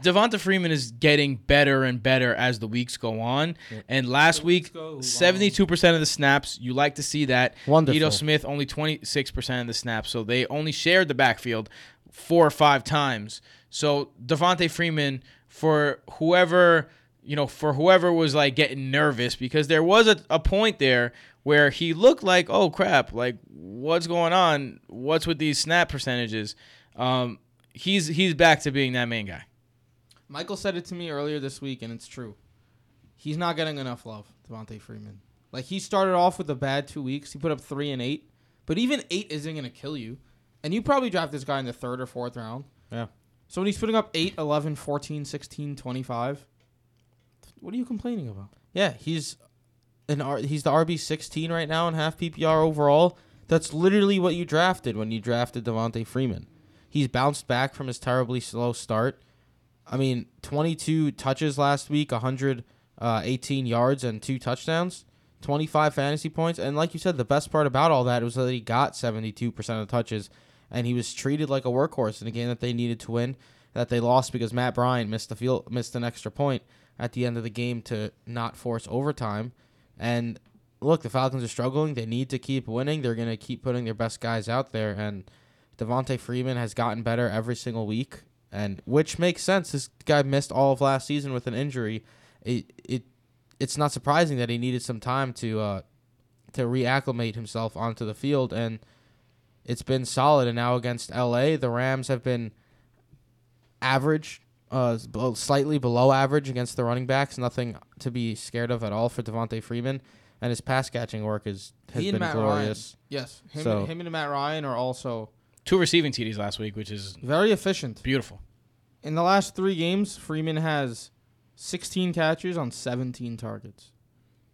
Devonta Freeman is getting better and better as the weeks go on. Yep. And last week, seventy-two percent of the snaps. You like to see that. Wonderful. Ito Smith, only twenty-six percent of the snaps. So they only shared the backfield four or five times. So Devonta Freeman, for whoever you know, for whoever was like getting nervous, because there was a, a point there where he looked like, oh crap, like what's going on? What's with these snap percentages? Um, he's he's back to being that main guy. Michael said it to me earlier this week, and it's true. He's not getting enough love, Devontae Freeman. Like, he started off with a bad two weeks. He put up three and eight. But even eight isn't going to kill you. And you probably draft this guy in the third or fourth round. Yeah. So when he's putting up eight, eleven, fourteen, sixteen, twenty-five, what are you complaining about? Yeah, he's an R- he's the R B sixteen right now in half P P R overall. That's literally what you drafted when you drafted Devontae Freeman. He's bounced back from his terribly slow start. I mean, twenty-two touches last week, one hundred eighteen yards and two touchdowns, twenty-five fantasy points. And like you said, the best part about all that was that he got seventy-two percent of the touches, and he was treated like a workhorse in a game that they needed to win, that they lost because Matt Bryan missed the field, missed an extra point at the end of the game to not force overtime. And look, the Falcons are struggling. They need to keep winning. They're going to keep putting their best guys out there. And Devontae Freeman has gotten better every single week, and which makes sense. This guy missed all of last season with an injury. It it it's not surprising that he needed some time to uh, to reacclimate himself onto the field, and it's been solid. And now against L A, the Rams have been average, uh, slightly below average against the running backs. Nothing to be scared of at all for Devontae Freeman, and his pass catching work is has he been Matt glorious. Ryan. Yes, him, so. and, him and Matt Ryan are also two receiving T Ds last week, which is very efficient, beautiful. In the last three games, Freeman has sixteen catches on seventeen targets.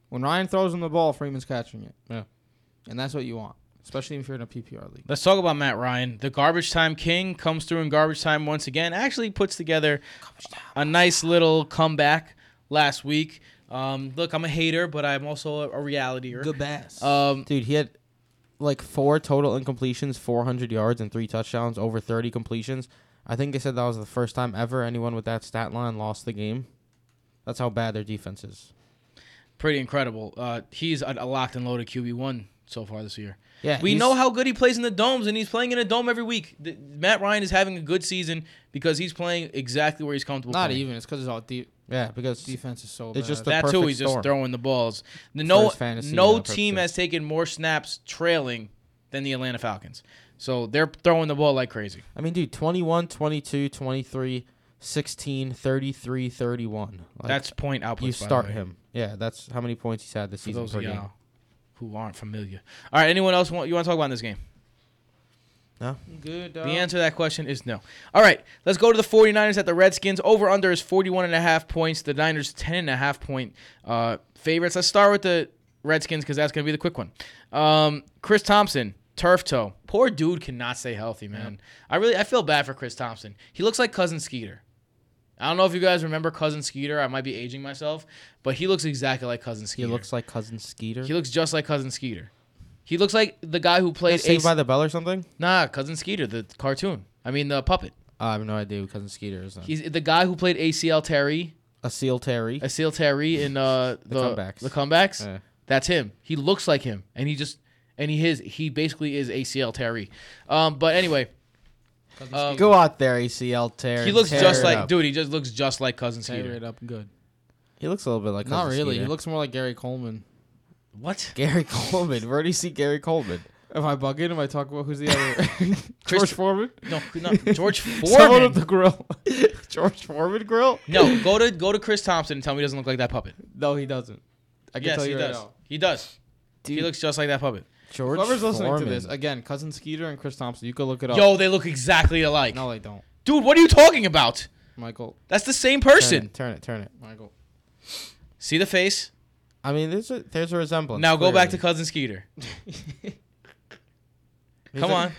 When Ryan throws him the ball, Freeman's catching it. Yeah. And that's what you want, especially if you're in a P P R league. Let's talk about Matt Ryan. The garbage time king comes through in garbage time once again. Actually puts together a nice little comeback last week. Um, look, I'm a hater, but I'm also a reality-er. Good bass. Um, Dude, he had like four total incompletions, four hundred yards, and three touchdowns, over thirty completions. I think they said that was the first time ever anyone with that stat line lost the game. That's how bad their defense is. Pretty incredible. Uh, he's a, a locked and loaded Q B one so far this year. Yeah, we know how good he plays in the domes, and he's playing in a dome every week. The, Matt Ryan is having a good season because he's playing exactly where he's comfortable. Not playing. Even. It's because it's all deep. Yeah, because defense is so it's bad. It's just the that perfect too. He's storm. Just throwing the balls. No, fantasy, no team has taken more snaps trailing than the Atlanta Falcons. So they're throwing the ball like crazy. I mean, dude, twenty-one, twenty-two, twenty-three. sixteen, thirty-three, thirty-one. Like, that's point outputs. You start him. Yeah, that's how many points he's had this season. For those of y'all who aren't familiar. All right, anyone else want, you want to talk about in this game? No. Good. Uh, the answer to that question is no. All right, let's go to the 49ers at the Redskins. Over-under is forty-one point five points. The Niners ten point five point uh, favorites. Let's start with the Redskins because that's going to be the quick one. Um, Chris Thompson. Turf toe. Poor dude cannot stay healthy, man. Yep. I really I feel bad for Chris Thompson. He looks like Cousin Skeeter. I don't know if you guys remember Cousin Skeeter. I might be aging myself, but he looks exactly like Cousin Skeeter. He looks like Cousin Skeeter? He looks just like Cousin Skeeter. He looks like the guy who played... Saved by the Bell or something? Nah, Cousin Skeeter, the cartoon. I mean, the puppet. Uh, I have no idea who Cousin Skeeter is. Then. He's the guy who played A C L Terry. A C L Terry. A C L Terry in uh, the, the comebacks. The comebacks? Yeah. That's him. He looks like him, and he just... And he is, he basically is A C L Terry. Um, but anyway. Um, Go out there, A C L Terry. He looks tear just like, up. Dude, he just looks just like Cousin Skeeter. Tear it up good. He looks a little bit like Cousin Not really. Skeeter. He looks more like Gary Coleman. What? Gary Coleman. Where do you see Gary Coleman? Am I bugging? Am I talking about who's the other? George Foreman? No, not George Foreman. Someone of the grill. George Foreman grill? No, go to go to Chris Thompson and tell me he doesn't look like that puppet. No, he doesn't. I can yes, tell you he right does. Now. He does. Dude. He looks just like that puppet. George Whoever's listening Foreman. To this, again, Cousin Skeeter and Chris Thompson, you can look it up. Yo, they look exactly alike. No, they don't. Dude, what are you talking about? Michael. That's the same person. Turn it, turn it, turn it. Michael. See the face? I mean, there's a, there's a resemblance. Now clearly. Go back to Cousin Skeeter. Come a, on.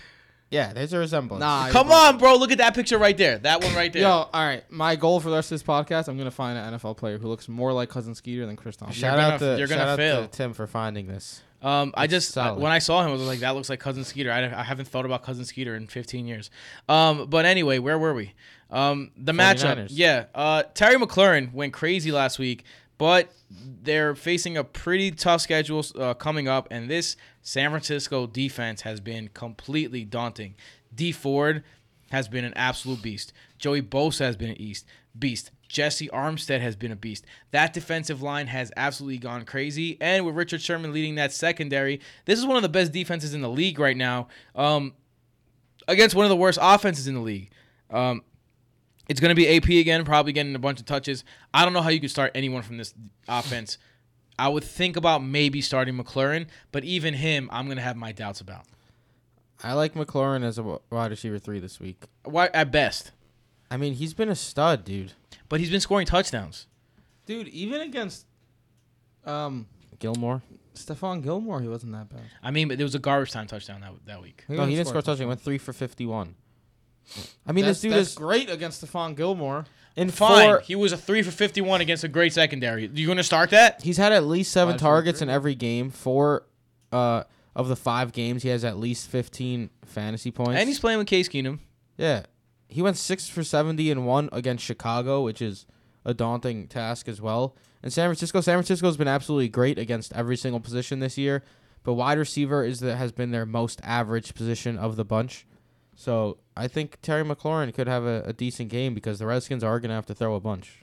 Yeah, there's a resemblance. Nah, Come on, bro. Look at that picture right there. That one right there. Yo, all right. My goal for the rest of this podcast, I'm going to find an N F L player who looks more like Cousin Skeeter than Chris Thompson. Shout, out, gonna, to, shout out to Tim for finding this. Um, it's I just solid. When I saw him, I was like, "That looks like Cousin Skeeter." I, I haven't thought about Cousin Skeeter in fifteen years. Um, but anyway, where were we? Um, the 49ers. Matchup, yeah. Uh, Terry McLaurin went crazy last week, but they're facing a pretty tough schedule uh, coming up, and this San Francisco defense has been completely daunting. Dee Ford has been an absolute beast. Joey Bosa has been an beast. Beast. Jesse Armstead has been a beast. That defensive line has absolutely gone crazy. And with Richard Sherman leading that secondary, this is one of the best defenses in the league right now, um, against one of the worst offenses in the league. Um, it's going to be A P again, probably getting a bunch of touches. I don't know how you could start anyone from this offense. I would think about maybe starting McLaurin, but even him, I'm going to have my doubts about. I like McLaurin as a wide receiver three this week. Why, at best. I mean, he's been a stud, dude. But he's been scoring touchdowns. Dude, even against um, Gilmore. Stephon Gilmore, he wasn't that bad. I mean, but there was a garbage time touchdown that that week. No, he, he didn't score a touchdown. He went three for fifty-one. I mean, that's, this dude that's is great against Stephon Gilmore. In Fine. Four, he was a three for fifty-one against a great secondary. You going to start that? He's had at least seven targets in every game. Four uh, of the five games, he has at least fifteen fantasy points. And he's playing with Case Keenum. Yeah. He went six for seventy and one against Chicago, which is a daunting task as well. And San Francisco, San Francisco's been absolutely great against every single position this year. But wide receiver is the, has been their most average position of the bunch. So I think Terry McLaurin could have a, a decent game because the Redskins are going to have to throw a bunch.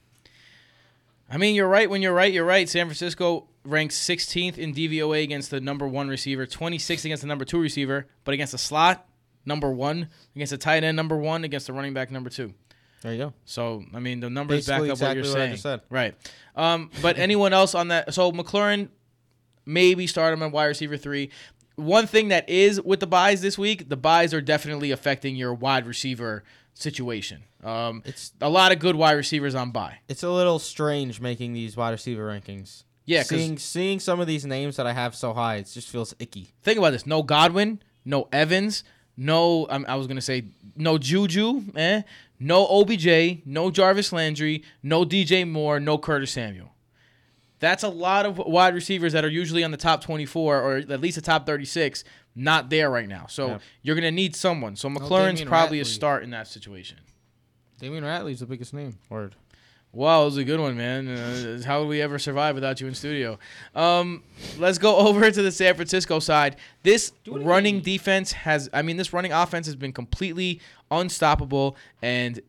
I mean, you're right. When you're right, you're right. San Francisco ranks sixteenth in D V O A against the number one receiver, twenty-sixth against the number two receiver, but against the slot, number one, against the tight end, number one, against the running back, number two. There you go. So, I mean, the numbers basically back up exactly what you're what saying. I just said. Right. Um, but anyone else on that? So McLaurin, maybe start him at wide receiver three. One thing that is with the buys this week, the buys are definitely affecting your wide receiver situation. Um, it's a lot of good wide receivers on bye. It's a little strange making these wide receiver rankings. Yeah, seeing seeing some of these names that I have so high, it just feels icky. Think about this: no Godwin, no Evans, no um, I was gonna say no Juju, eh? No O B J, no Jarvis Landry, no D J Moore, no Curtis Samuel. That's a lot of wide receivers that are usually on the top twenty-four or at least the top thirty-six, not there right now. So yeah. You're going to need someone. So McLaurin's oh, probably Ratley. a start in that situation. Damien Ratley's the biggest name. Word. Wow, it was a good one, man. Uh, how would we ever survive without you in studio? Um, let's go over to the San Francisco side. This running mean? defense has, I mean, this running offense has been completely unstoppable, and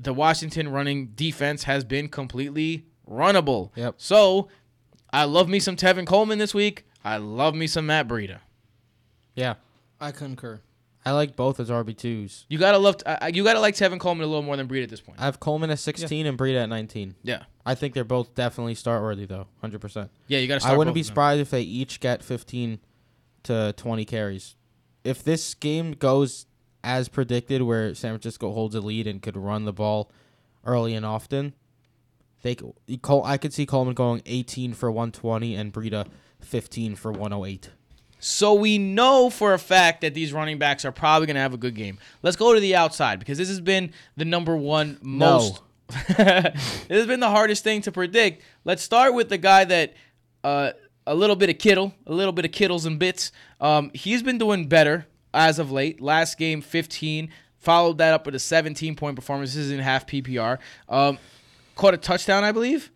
the Washington running defense has been completely runnable. Yep. So, I love me some Tevin Coleman this week. I love me some Matt Breida. Yeah, I concur. I like both as R B twos. You gotta love. T- I, you gotta like Tevin Coleman a little more than Breida at this point. I have Coleman at sixteen yeah. and Breida at nineteen. Yeah, I think they're both definitely start worthy though, hundred percent. Yeah, you gotta. Start I wouldn't be surprised if they each get fifteen to twenty carries. If this game goes as predicted, where San Francisco holds a lead and could run the ball early and often. They, I could see Coleman going eighteen for one twenty and Breida fifteen for one oh eight. So we know for a fact that these running backs are probably going to have a good game. Let's go to the outside because this has been the number one most. No. This has been the hardest thing to predict. Let's start with the guy that uh, a little bit of Kittle, a little bit of Kittles and bits. Um, he's been doing better as of late. Last game, fifteen. Followed that up with a seventeen-point performance. This is in half P P R. Um Caught a touchdown, I believe.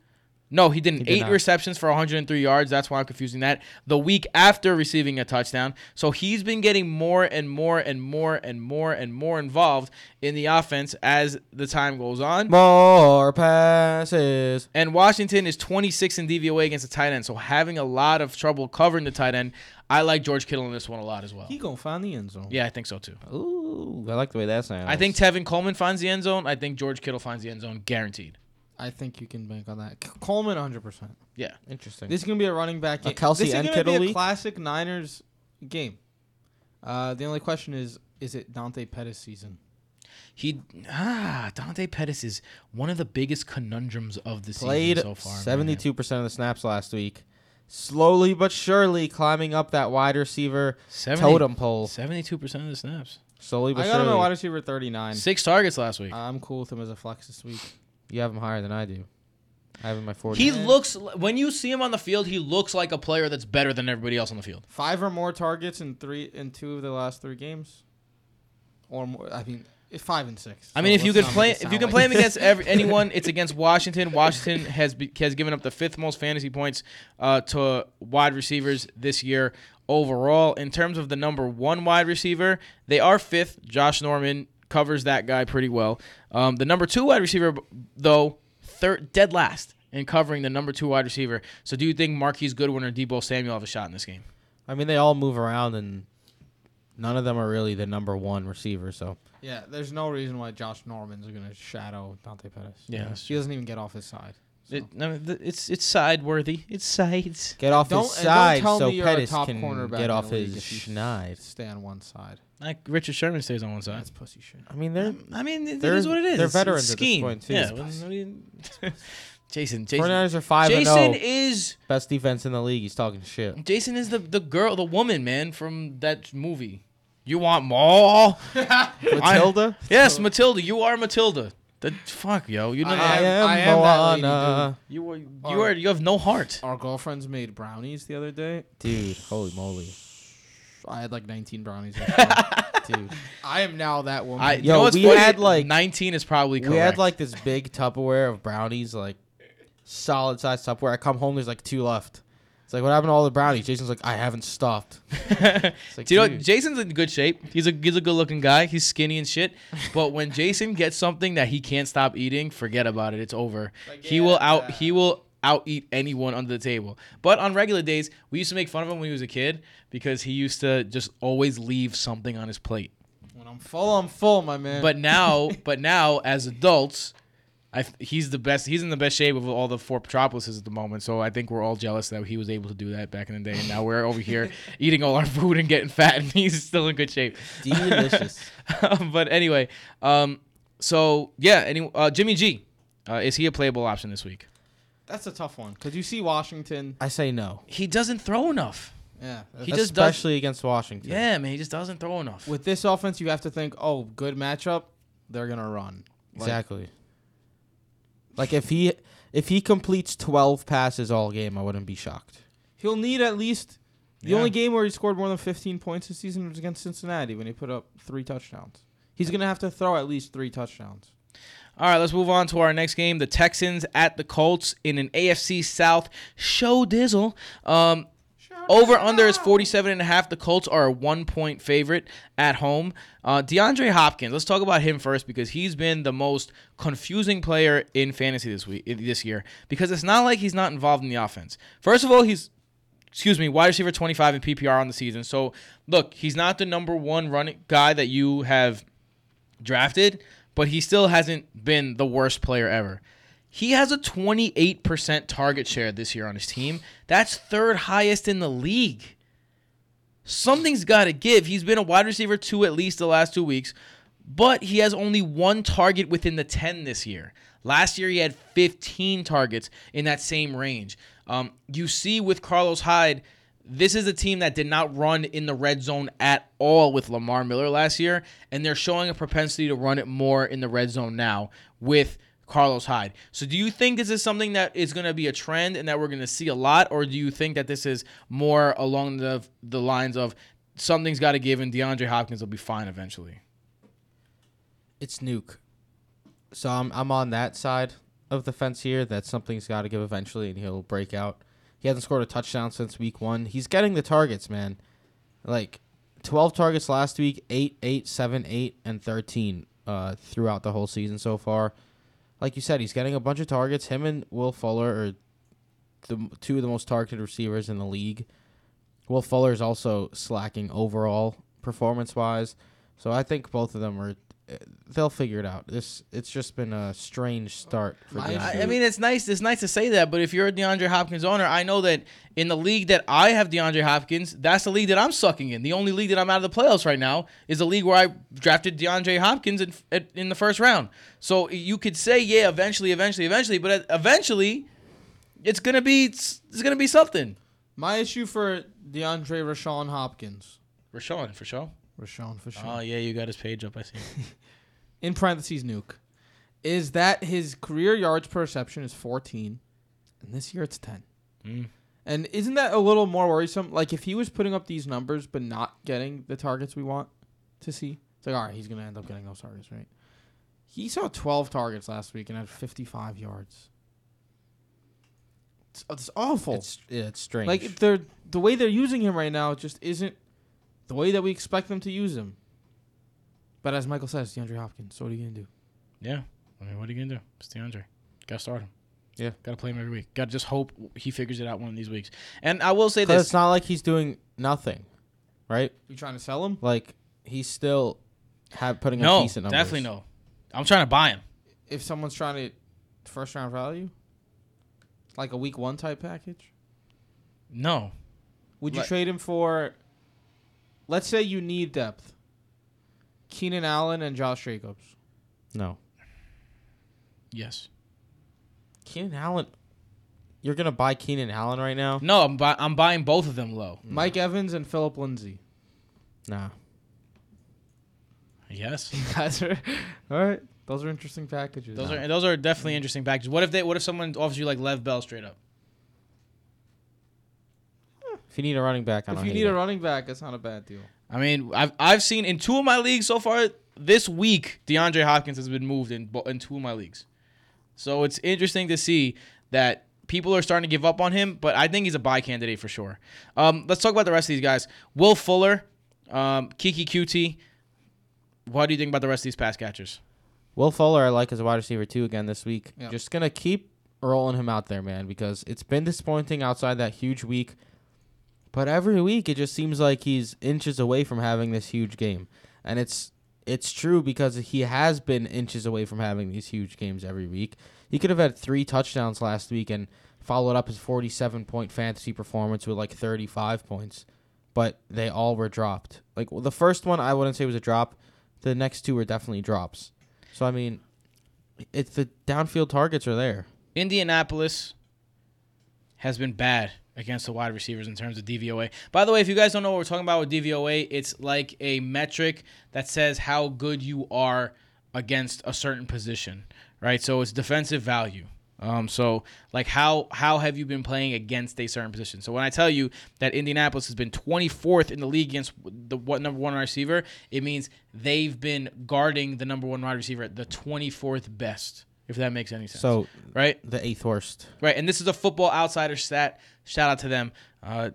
No, he didn't. He did Eight not. receptions for one hundred three yards. That's why I'm confusing that. The week after receiving a touchdown. So he's been getting more and more and more and more and more involved in the offense as the time goes on. More passes. And Washington is twenty-six in D V O A against the tight end. So having a lot of trouble covering the tight end. I like George Kittle in this one a lot as well. He going to find the end zone. Yeah, I think so too. Ooh, I like the way that sounds. I think Tevin Coleman finds the end zone. I think George Kittle finds the end zone guaranteed. I think you can bank on that. Coleman, one hundred percent. Yeah. Interesting. This is going to be a running back game. A Kelce this and Kittle This is going to be a classic Niners game. Uh, the only question is, is it Dante Pettis season? He ah Dante Pettis is one of the biggest conundrums of the Played season so far. seventy-two percent man. of the snaps last week. Slowly but surely climbing up that wide receiver seventy totem pole. seventy-two percent of the snaps. Slowly but I got surely. Him at wide receiver thirty-nine. Six targets last week. I'm cool with him as a flex this week. You have him higher than I do. I have him at forty. He looks when you see him on the field, he looks like a player that's better than everybody else on the field. Five or more targets in three in two of the last three games, or more. I mean, five and six. I mean, so if, you play, if you can play, if you can play him against every, anyone, it's against Washington. Washington has be, has given up the fifth most fantasy points uh, to wide receivers this year overall. In terms of the number one wide receiver, they are fifth. Josh Norman covers that guy pretty well. Um, the number two wide receiver, though, third, dead last in covering the number two wide receiver. So do you think Marquise Goodwin or Deebo Samuel have a shot in this game? I mean, they all move around, and none of them are really the number one receiver. So yeah, there's no reason why Josh Norman's going to shadow Dante Pettis. Yeah, yeah. He doesn't even get off his side. So. It, no, it's it's side worthy. It's sides. Get off don't, his side so Pettis can get off his schneid. Stay on one side. Like Richard Sherman stays on one side. That's pussy shit. I mean, they're. I mean, it is what it is. They're veterans it's at this point too. Yeah. I mean, Jason. Jason. forty-niners are five Jason and zero. Is best defense in the league. He's talking shit. Jason is the the girl, the woman, man, from that movie. You want more? Matilda. I, yes, so. Matilda. You are Matilda. The fuck, yo! You know I am, I am Moana. That lady, dude. You were, you our, are, you have no heart. Our girlfriends made brownies the other day, dude. Holy moly! I had like nineteen brownies, dude. I am now that woman. I, yo, you know we funny? had like nineteen is probably correct. We had like this big Tupperware of brownies, like solid size Tupperware. I come home, there's like two left. It's like, what happened to all the brownies? Jason's like, I haven't stopped. It's like, do you know, Jason's in good shape. He's a he's a good looking guy. He's skinny and shit. But when Jason gets something that he can't stop eating, forget about it. It's over. Like, he yeah, will out yeah. he will out eat anyone under the table. But on regular days, we used to make fun of him when he was a kid because he used to just always leave something on his plate. When I'm full, I'm full, my man. But now, but now as adults. I, he's the best. He's in the best shape of all the four Petropolises at the moment. So I think we're all jealous that he was able to do that back in the day. And now we're over here eating all our food and getting fat, and he's still in good shape. Delicious. But anyway, um, so yeah. Any, uh, Jimmy G, uh, is he a playable option this week? That's a tough one. Could you see Washington? I say no. He doesn't throw enough. Yeah, he just especially against Washington. Yeah, man, he just doesn't throw enough. With this offense, you have to think, oh, good matchup. They're gonna run like, exactly. Like, if he if he completes twelve passes all game, I wouldn't be shocked. He'll need at least... The yeah. only game where he scored more than fifteen points this season was against Cincinnati when he put up three touchdowns. He's going to have to throw at least three touchdowns. All right, let's move on to our next game. The Texans at the Colts in an A F C South show dizzle. Um, show over down. Under is forty-seven and a half. The Colts are a one-point favorite at home. Uh, DeAndre Hopkins, let's talk about him first because he's been the most confusing player in fantasy this week, this year, because it's not like he's not involved in the offense. First of all, he's, excuse me, wide receiver twenty-five in P P R on the season. So, look, he's not the number one running guy that you have drafted, but he still hasn't been the worst player ever. He has a twenty-eight percent target share this year on his team. That's third highest in the league. Something's got to give. He's been a wide receiver two at least the last two weeks, but he has only one target within the ten this year. Last year, he had fifteen targets in that same range. Um, you see with Carlos Hyde, this is a team that did not run in the red zone at all with Lamar Miller last year, and they're showing a propensity to run it more in the red zone now with Carlos Hyde. So do you think this is something that is going to be a trend and that we're going to see a lot, or do you think that this is more along the the lines of something's got to give and DeAndre Hopkins will be fine eventually? It's Nuke. So I'm I'm on that side of the fence here that something's got to give eventually and he'll break out. He hasn't scored a touchdown since week one. He's getting the targets, man. Like twelve targets last week, eight, eight, seven, eight, and thirteen uh, throughout the whole season so far. Like you said, he's getting a bunch of targets. Him and Will Fuller are the two of the most targeted receivers in the league. Will Fuller is also slacking overall performance-wise. So I think both of them are – they'll figure it out. This It's just been a strange start for I, I, I mean, it's nice It's nice to say that, but if you're a DeAndre Hopkins owner, I know that in the league that I have DeAndre Hopkins, that's the league that I'm sucking in. The only league that I'm out of the playoffs right now is the league where I drafted DeAndre Hopkins in, in the first round. So you could say, yeah, eventually, eventually, eventually, but eventually it's going to be it's, it's gonna be something. My issue for DeAndre Rashawn Hopkins. Rashawn, for sure. Rashawn for sure. Oh, yeah, you got his page up, I see. In parentheses, Nuke. Is that his career yards per reception is fourteen, and this year it's ten. Mm. And isn't that a little more worrisome? Like, if he was putting up these numbers but not getting the targets we want to see, it's like, all right, he's going to end up getting those targets, right? He saw twelve targets last week and had fifty-five yards. It's, it's awful. It's, yeah, it's strange. Like, they're, the way they're using him right now just isn't the way that we expect them to use him. But as Michael says, DeAndre Hopkins, so what are you going to do? Yeah. I mean, what are you going to do? It's DeAndre. Got to start him. Yeah. Got to play him every week. Got to just hope he figures it out one of these weeks. And I will say this. It's not like he's doing nothing, right? You trying to sell him? Like, he's still have putting no, up decent numbers. No, definitely no. I'm trying to buy him. If someone's trying to first-round value, like a week one type package? No. Would you Let, trade him for, let's say you need depth, Keenan Allen and Josh Jacobs? No. Yes. Keenan Allen, you're going to buy Keenan Allen right now? No, I'm, bu- I'm buying both of them low. No. Mike Evans and Philip Lindsay? Nah. Yes. You guys are, all right. Those are interesting packages. Those no. are those are definitely interesting packages. What if they? What if someone offers you like Lev Bell straight up? If you need a running back, I don't If you need it. a running back, that's not a bad deal. I mean, I've I've seen in two of my leagues so far this week, DeAndre Hopkins has been moved in in two of my leagues. So it's interesting to see that people are starting to give up on him, but I think he's a buy candidate for sure. Um, let's talk about the rest of these guys. Will Fuller, um, Kiki Q T. What do you think about the rest of these pass catchers? Will Fuller I like as a wide receiver, too, again this week. Yep. Just going to keep rolling him out there, man, because it's been disappointing outside that huge week. But every week it just seems like he's inches away from having this huge game. And it's it's true because he has been inches away from having these huge games every week. He could have had three touchdowns last week and followed up his forty-seven point fantasy performance with like thirty-five points. But they all were dropped. Like well, the first one I wouldn't say was a drop. The next two were definitely drops. So, I mean, it's the downfield targets are there. Indianapolis has been bad against the wide receivers in terms of D V O A. By the way, if you guys don't know what we're talking about with D V O A, it's like a metric that says how good you are against a certain position, right? So it's defensive value. Um, so, like, how how have you been playing against a certain position? So when I tell you that Indianapolis has been twenty-fourth in the league against the what number one wide receiver, it means they've been guarding the number one wide receiver at the twenty-fourth best, if that makes any sense. So, right? The eighth worst. Right, and this is a Football Outsider stat. Shout out to them. Uh,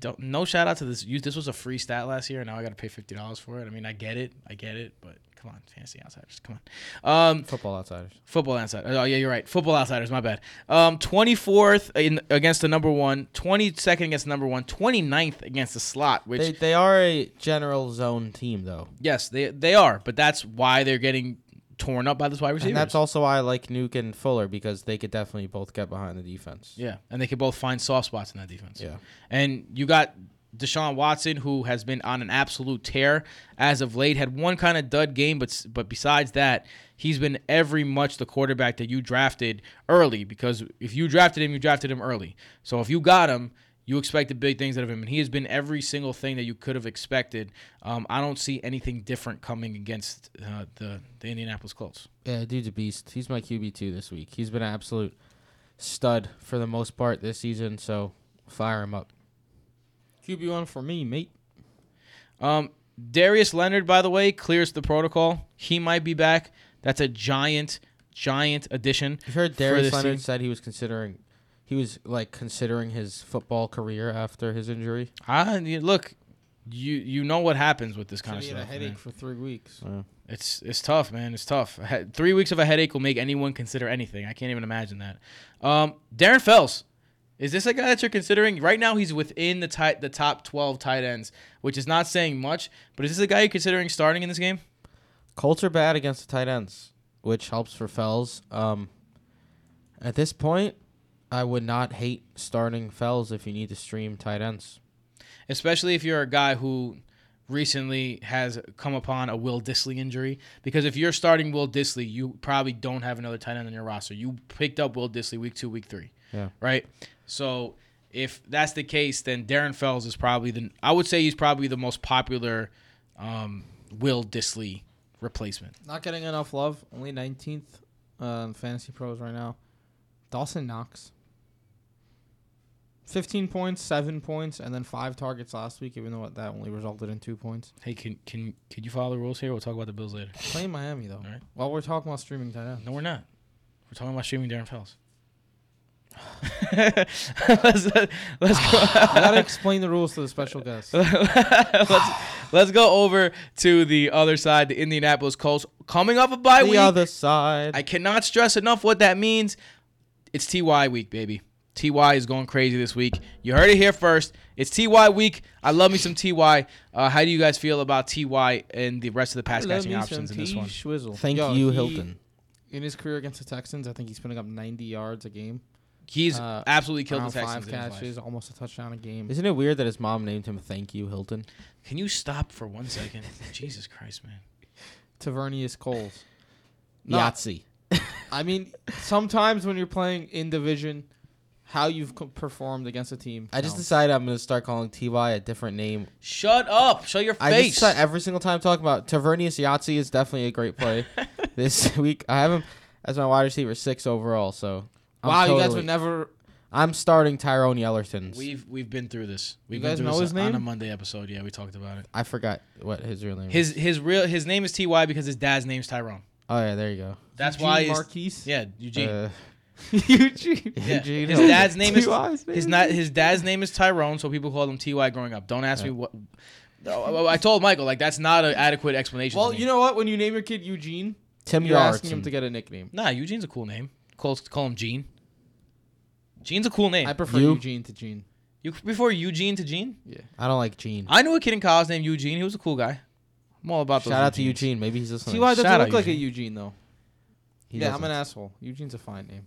don't, no shout out to this. This was a free stat last year, and now I got to pay fifty dollars for it. I mean, I get it. I get it, but... Come on, Fantasy Outsiders. Come on. Um, Football Outsiders. Football Outsiders. Oh, yeah, you're right. Football Outsiders. My bad. Um, twenty-fourth in, against the number one. twenty-second against the number one. twenty-ninth against the slot. Which They, they are a general zone team, though. Yes, they they are. But that's why they're getting torn up by this wide receiver. And that's also why I like Nuke and Fuller, because they could definitely both get behind the defense. Yeah, and they could both find soft spots in that defense. Yeah. And you got... Deshaun Watson, who has been on an absolute tear as of late, had one kind of dud game, but but besides that, he's been every much the quarterback that you drafted early, because if you drafted him, you drafted him early. So if you got him, you expected big things out of him, and he has been every single thing that you could have expected. Um, I don't see anything different coming against uh, the, the Indianapolis Colts. Yeah, dude's a beast. He's my Q B two this week. He's been an absolute stud for the most part this season, so fire him up. Q B one for me, mate. Um, Darius Leonard, by the way, clears the protocol. He might be back. That's a giant, giant addition. You heard Darius Leonard said he was considering, he was like considering his football career after his injury. Ah, look, you you know what happens with this kind of stuff. He had a headache for three weeks. Yeah. It's it's tough, man. It's tough. Three weeks of a headache will make anyone consider anything. I can't even imagine that. Um, Darren Fells. Is this a guy that you're considering? Right now, he's within the tight, the top twelve tight ends, which is not saying much, but is this a guy you're considering starting in this game? Colts are bad against the tight ends, which helps for Fells. Um, at this point, I would not hate starting Fells if you need to stream tight ends. Especially if you're a guy who recently has come upon a Will Dissly injury, because if you're starting Will Dissly, you probably don't have another tight end on your roster. You picked up Will Dissly week two, week three. Yeah. Right? So if that's the case, then Darren Fells is probably the – I would say he's probably the most popular um, Will Dissly replacement. Not getting enough love. Only nineteenth uh, Fantasy Pros right now. Dawson Knox. fifteen points, seven points, and then five targets last week, even though that only resulted in two points. Hey, can can could you follow the rules here? We'll talk about the Bills later. Playing Miami, though. All right. Well, we're talking about streaming tight ends. No, we're not. We're talking about streaming Darren Fells. let's let's go. I gotta explain the rules to the special guest. let's let's go over to the other side. The Indianapolis Colts coming off a bye week. The other side. I cannot stress enough what that means. it's T Y week, baby. T Y is going crazy this week. You heard it here first. It's T Y week. I love me some T Y. Uh, how do you guys feel about T Y and the rest of the pass catching options in this one? Schwizzle. Thank Yo, you, he, Hilton. In his career against the Texans, I think he's putting up ninety yards a game. He's uh, absolutely killed the Texans. Five catches, almost a touchdown a game. Isn't it weird that his mom named him Thank You, Hilton? Can you stop for one second? Jesus Christ, man. Tavernius Coles. Yahtzee. I mean, sometimes when you're playing in division, how you've co- performed against a team. I counts. Just decided I'm going to start calling T Y a different name. Shut up. Show your face. I just start every single time talking about Tavernius Yahtzee is definitely a great play this week. I have him as my wide receiver six overall, so... I'm wow, totally. You guys would never. I'm starting Tyrone Yellerson. We've we've been through this. We've you been guys through know this his name? On a Monday episode. Yeah, we talked about it. I forgot what his real name. His was. his real his name is T Y because his dad's name's Tyrone. Oh yeah, there you go. That's Eugene why Marquise. Yeah, Eugene. Uh, Eugene. Yeah. Eugene. His dad's name is T Y's name. His not his dad's name is Tyrone, so people called him T Y growing up. Don't ask yeah. me what. No, I told Michael like that's not an adequate explanation. Well, you know what? When you name your kid Eugene, Tim, you're Yartson. Asking him to get a nickname. Nah, Eugene's a cool name. Call, call him Gene. Gene's a cool name. I prefer you? Eugene to Gene. You prefer Eugene to Gene? Yeah. I don't like Gene. I knew a kid in college named Eugene. He was a cool guy. I'm all about Shout those Shout out Eugenes. To Eugene. Maybe he's listening. T Y doesn't Shout look like Eugene. A Eugene, though. He yeah, doesn't. I'm an asshole. Eugene's a fine name.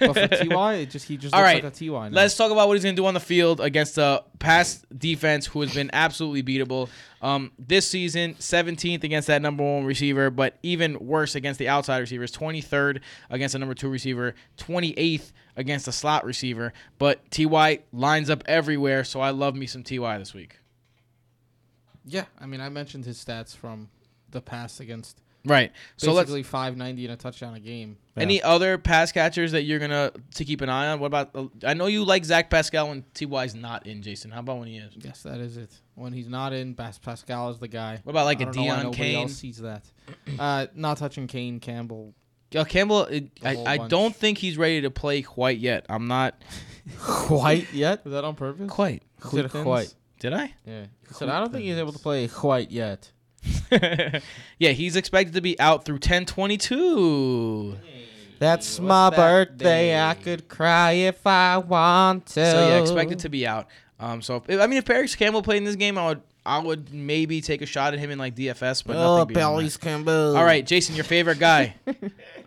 But for T Y, it just, he just all looks right. like a T Y now. Let's talk about what he's going to do on the field against the pass defense, who has been absolutely beatable. Um, this season, seventeenth against that number one receiver, but even worse against the outside receivers, twenty-third against the number two receiver, twenty-eighth against the slot receiver. But T Y lines up everywhere, so I love me some T Y this week. Yeah, I mean, I mentioned his stats from the pass against Right. Basically so let's five ninety and a touchdown a game. Yeah. Any other pass catchers that you're going to to keep an eye on? What about I know you like Zach Pascal when T Y's not in, Jason. How about when he is? Yes, that is it. When he's not in, Pascal is the guy. What about like I a Deion Kane? Else sees that. Uh, not touching Kane, Campbell. Yeah, Campbell, it, I, I don't think he's ready to play quite yet. I'm not quite yet? Was that on purpose? Quite. Quite. quite. Did I? Yeah. He said, I don't think he's able to play quite yet. Yeah, he's expected to be out through ten twenty-two. Hey, that's my that birthday. Day? I could cry if I want to. So yeah, expected to be out. Um, so if, I mean, if Paris Campbell played in this game, I would, I would maybe take a shot at him in like D F S, but oh, nothing. Paris Campbell. All right, Jason, your favorite guy,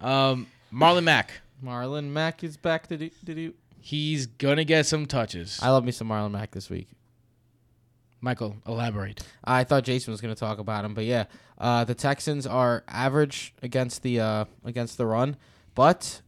um, Marlon Mack. Marlon Mack is back. To do, to do. He's gonna get some touches. I love me some Marlon Mack this week. Michael, elaborate. I thought Jason was going to talk about him, but yeah, uh, the Texans are average against the uh, against the run, but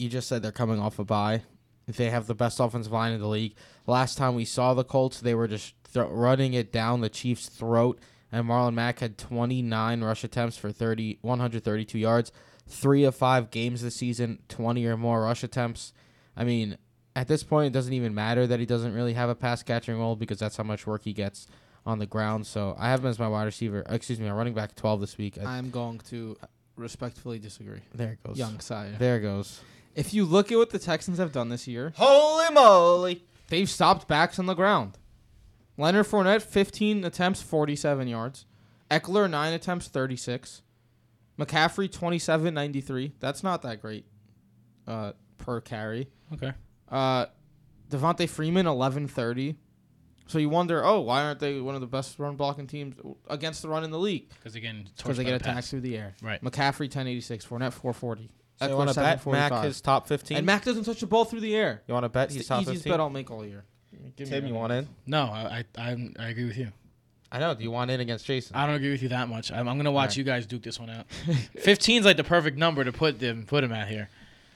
you just said they're coming off a bye. They have the best offensive line in the league. Last time we saw the Colts, they were just th- running it down the Chiefs' throat, and Marlon Mack had twenty-nine rush attempts for thirty, one thirty-two yards, three of five games this season, twenty or more rush attempts. I mean, at this point, it doesn't even matter that he doesn't really have a pass-catching role because that's how much work he gets on the ground. So I have him as my wide receiver. Excuse me, my running back twelve this week. I, I'm going to respectfully disagree. There it goes. Young Saya. There it goes. If you look at what the Texans have done this year. Holy moly. They've stopped backs on the ground. Leonard Fournette, fifteen attempts, forty-seven yards. Eckler, nine attempts, thirty-six. McCaffrey, twenty-seven, ninety-three. That's not that great uh, per carry. Okay. Uh, Devontae Freeman, eleven thirty. So you wonder, oh, why aren't they one of the best run blocking teams against the run in the league? Because again, because they get attacked pass. Through the air. Right. McCaffrey, ten eighty-six. Fournette, four forty. So Eckler, you want to bet Mac his top fifteen? And Mac doesn't touch the ball through the air. You want to bet he's top fifteen? It's the easiest bet I'll make all year. Give Tim, you want in? No, I, I I I agree with you. I know. Do you want in against Jason? I don't agree with you that much. I'm, I'm going to watch right. you guys duke this one out. fifteen is like the perfect number to put them put him out here.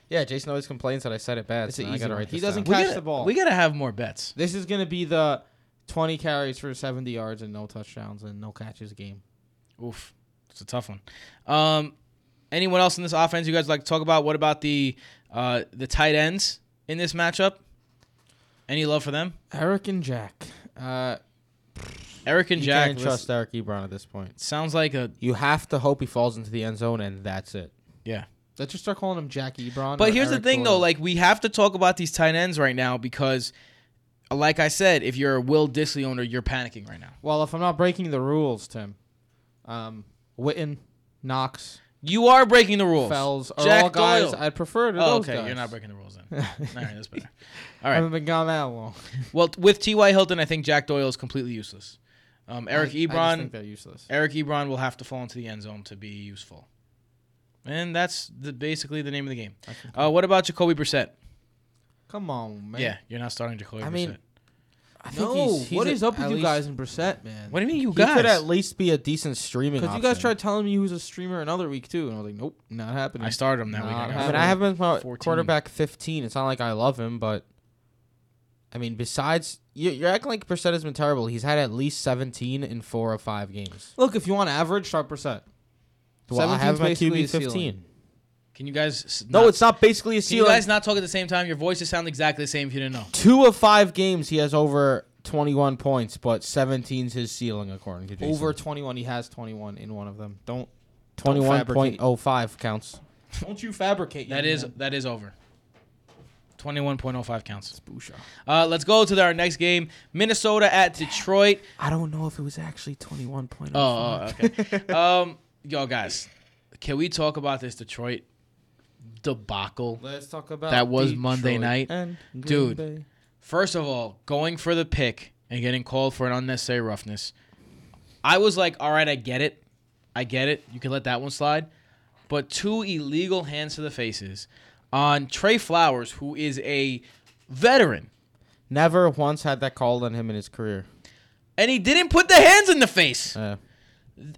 Yeah, Jason always complains that I said it bad. It's so I gotta write this he doesn't down. catch gotta, the ball. We got to have more bets. This is going to be the twenty carries for seventy yards and no touchdowns and no catches game. Oof. It's a tough one. Um, anyone else in this offense you guys like to talk about? What about the uh, the tight ends in this matchup? Any love for them? Eric and Jack. Uh, Eric and you Jack. You can't trust Eric Ebron at this point. Sounds like a... You have to hope he falls into the end zone and that's it. Yeah. Let's just start calling him Jack Ebron. But here's Eric the thing, Gordon. Though. Like, we have to talk about these tight ends right now because, like I said, if you're a Will Disley owner, you're panicking right now. Well, if I'm not breaking the rules, Tim, um, Witten, Knox. You are breaking the rules. Fells are Jack all guys Doyle. I'd prefer to oh, those okay. guys. Okay, you're not breaking the rules then. All right, that's better. All right. I haven't been gone that long. Well, with T Y. Hilton, I think Jack Doyle is completely useless. Um, Eric I, Ebron. I think they're useless. Eric Ebron will have to fall into the end zone to be useful. And that's the, basically the name of the game. Uh, what about Jacoby Brissett? Come on, man. Yeah, you're not starting Jacoby I Brissett. Mean, I think no, he's, he's what is up with you guys and Brissett, man? What do you mean you he guys? He could at least be a decent streaming option. Because you guys tried telling me he was a streamer another week, too. And I was like, nope, not happening. I started him that not week. I, but I have him at quarterback fifteen. It's not like I love him, but... I mean, besides... You're acting like Brissett has been terrible. He's had at least seventeen in four or five games. Look, if you want average, start Brissett. Well, I have my Q B fifteen. Can you guys... Not, no, it's not basically a ceiling. Can you guys not talk at the same time? Your voices sound exactly the same if you didn't know. Two of five games, he has over twenty-one points, but seventeen's his ceiling, according to Jason. Over twenty-one. He has twenty-one in one of them. Don't... twenty-one point oh five counts. Don't you fabricate. That is man. That is over. twenty-one point oh five counts. Uh, let's go to our next game. Minnesota at Detroit. I don't know if it was actually twenty-one point oh five. Oh, okay. um, yo, guys. Can we talk about this Detroit debacle? Let's talk about that was Detroit Monday night, and dude. Bay. First of all, going for the pick and getting called for an unnecessary roughness. I was like, all right, I get it, I get it. You can let that one slide, but two illegal hands to the faces on Trey Flowers, who is a veteran. Never once had that called on him in his career, and he didn't put the hands in the face. Yeah.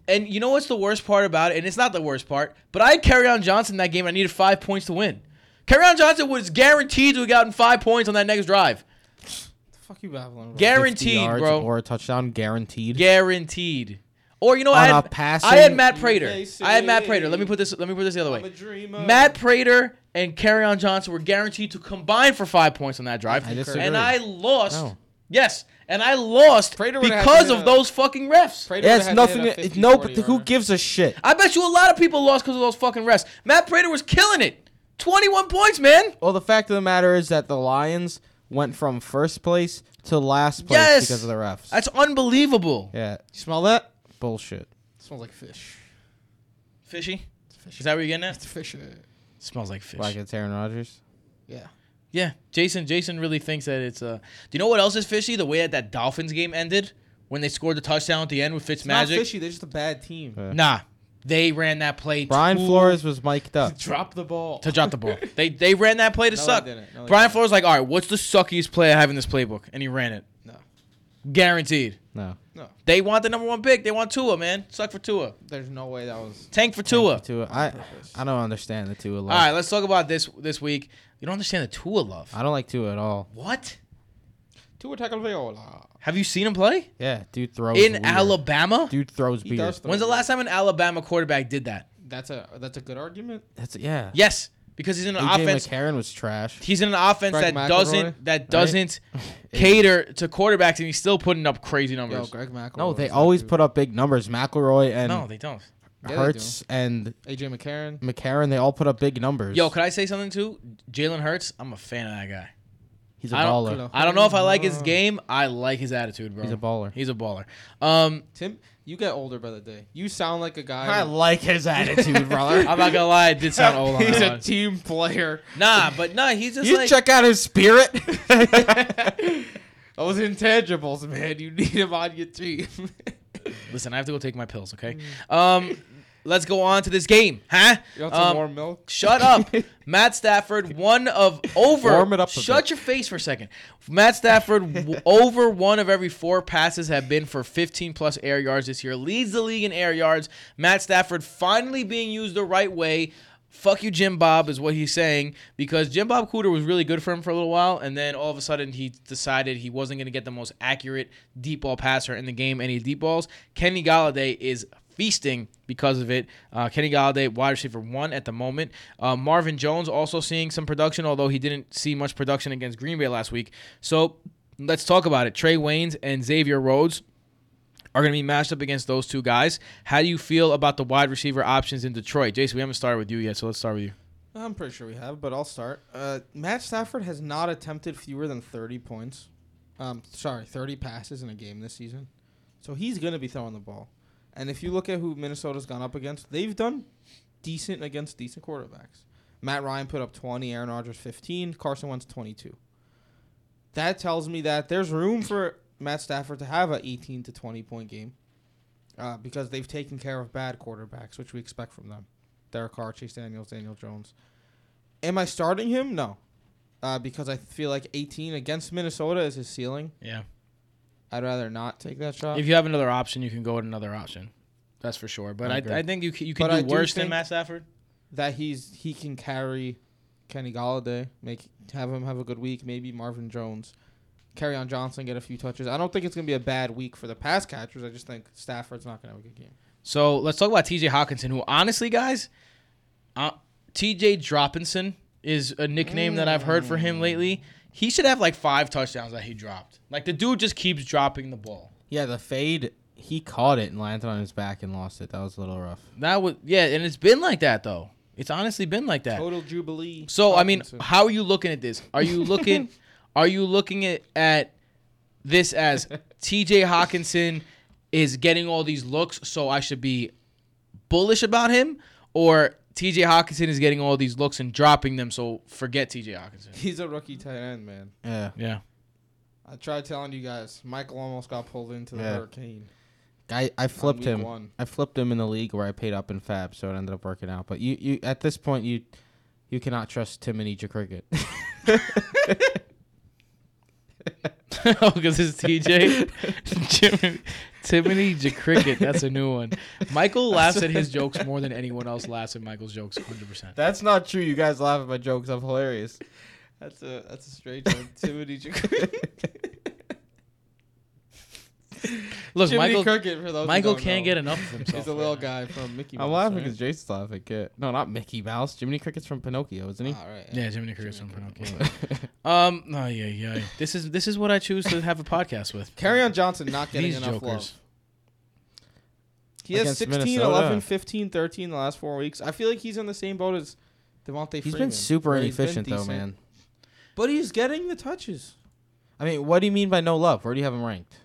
And you know what's the worst part about it? And it's not the worst part, but I had Kerryon Johnson in that game. I needed five points to win. Kerryon Johnson was guaranteed to have gotten five points on that next drive. The fuck you babbling about? Guaranteed, yards, bro. Or a touchdown, guaranteed. Guaranteed. Or you know, on I had passing, I had Matt Prater. I had Matt Prater. Let me put this. Let me put this the other way. Matt Prater and Kerryon Johnson were guaranteed to combine for five points on that drive, I disagree. and I lost. No. Yes. And I lost because of those fucking refs. Prater yeah, it's nothing. It's no, but who gives a shit? I bet you a lot of people lost because of those fucking refs. Matt Prater was killing it. twenty-one points, man. Well, the fact of the matter is that the Lions went from first place to last place yes. because of the refs. That's unbelievable. Yeah. You smell that? Bullshit. It smells like fish. Fishy? It's fishy. Is that what you're getting at? It's fishy. It smells like fish. Like it's Aaron Rodgers? Yeah. Yeah, Jason Jason really thinks that it's... Uh, do you know what else is fishy? The way that that Dolphins game ended when they scored the touchdown at the end with Fitzmagic. It's not fishy. They're just a bad team. Yeah. Nah, they ran that play Brian to... Flores was mic'd up. To drop the ball. To drop the ball. they they ran that play to no, suck. They didn't. No, they Brian didn't. Flores was like, all right, what's the suckiest play I have in this playbook? And he ran it. No. Guaranteed. No. No. They want the number one pick. They want Tua, man. Suck for Tua. There's no way that was... Tank for Tua. Tank for Tua. I, I don't understand the Tua love. All right, let's talk about this this week. You don't understand the Tua love. I don't like Tua at all. What? Tua Tagovailoa. Have you seen him play? Yeah, dude throws in weird. Alabama. Dude throws beer. When's weird. the last time an Alabama quarterback did that? That's a that's a good argument. That's a, yeah. Yes, because he's in an A J offense. McCarron was trash. He's in an offense Greg that McElroy, doesn't that doesn't right? cater to quarterbacks, and he's still putting up crazy numbers. Yo, Greg McElroy. No, they always dude. put up big numbers. McElroy and no, they don't. Yeah, Hurts and A J McCarron. McCarron, they all put up big numbers. Yo, could I say something too? Jalen Hurts, I'm a fan of that guy. He's a I baller. I don't know if I like his game. I like his attitude, bro. He's a baller. He's a baller. Um, Tim, you get older by the day. You sound like a guy. I like his attitude, brother. I'm not gonna lie, it did sound old. He's a team player. Nah, but nah, he's just. You like... check out his spirit. Those intangibles, man. You need him on your team. Listen, I have to go take my pills. Okay. Um. Let's go on to this game, huh? You want some um, more milk? Shut up. Matt Stafford, one of over. Warm it up a shut bit. Your face for a second. Matt Stafford, over one of every four passes have been for fifteen-plus air yards this year. Leads the league in air yards. Matt Stafford finally being used the right way. Fuck you, Jim Bob, is what he's saying, because Jim Bob Cooter was really good for him for a little while, and then all of a sudden he decided he wasn't going to get the most accurate deep ball passer in the game, any deep balls. Kenny Golladay is feasting because of it. Uh, Kenny Golladay, wide receiver one at the moment. Uh, Marvin Jones also seeing some production, although he didn't see much production against Green Bay last week. So let's talk about it. Trey Waynes and Xavier Rhodes are going to be matched up against those two guys. How do you feel about the wide receiver options in Detroit? Jason, we haven't started with you yet, so let's start with you. I'm pretty sure we have, but I'll start. Uh, Matt Stafford has not attempted fewer than thirty points. Um, sorry, thirty passes in a game this season. So he's going to be throwing the ball. And if you look at who Minnesota's gone up against, they've done decent against decent quarterbacks. Matt Ryan put up twenty, Aaron Rodgers fifteen, Carson Wentz twenty-two. That tells me that there's room for Matt Stafford to have an eighteen to twenty point game uh, because they've taken care of bad quarterbacks, which we expect from them. Derek Carr, Chase Daniels, Daniel Jones. Am I starting him? No. Uh, because I feel like eighteen against Minnesota is his ceiling. Yeah. I'd rather not take that shot. If you have another option, you can go with another option. That's for sure. But I, I, I think you can, you can do I worse do than Matt Stafford. That he's he can carry Kenny Galladay, make have him have a good week, maybe Marvin Jones. Kerryon Johnson get a few touches. I don't think it's going to be a bad week for the pass catchers. I just think Stafford's not going to have a good game. So let's talk about T J Hockenson, who honestly, guys, uh, T J Droppinson is a nickname mm. that I've heard for him lately. He should have like five touchdowns that he dropped. Like the dude just keeps dropping the ball. Yeah, the fade, he caught it and landed on his back and lost it. That was a little rough. That was yeah, and it's been like that though. It's honestly been like that. Total jubilee. So Hockenson. I mean, how are you looking at this? Are you looking are you looking at, at this as T J Hockenson is getting all these looks, so I should be bullish about him? Or T J Hockenson is getting all these looks and dropping them, so forget T J Hockenson. He's a rookie tight end, man. Yeah. Yeah. I tried telling you guys, Michael almost got pulled into the yeah. hurricane. I, I flipped him. One. I flipped him in the league where I paid up in Fab, so it ended up working out. But you, you at this point, you you cannot trust Tim and eat your cricket. Oh, because it's T J? Jimmy, Timony Jacricket. That's a new one. Michael laughs at his jokes more than anyone else laughs at Michael's jokes, one hundred percent. That's not true. You guys laugh at my jokes. I'm hilarious. That's a that's a strange one. Timony Jacricket. Look, Jimmy Michael, Cricket, for those Michael can't know. Get enough of himself. He's a little guy from Mickey Mouse. I'm laughing because right? Jason's laughing. No, not Mickey Mouse. Jiminy Cricket's from Pinocchio, isn't he? Ah, right, yeah. yeah, Jiminy Cricket's Jiminy from Pinocchio. um, oh, yeah, yeah. This is this is what I choose to have a podcast with. Kerryon Johnson not getting These enough jokers. Love. He Against has sixteen, Minnesota. eleven, fifteen, thirteen the last four weeks. I feel like he's in the same boat as Davante Freeman. He's been super inefficient, though, man. But he's getting the touches. I mean, what do you mean by no love? Where do you have him ranked?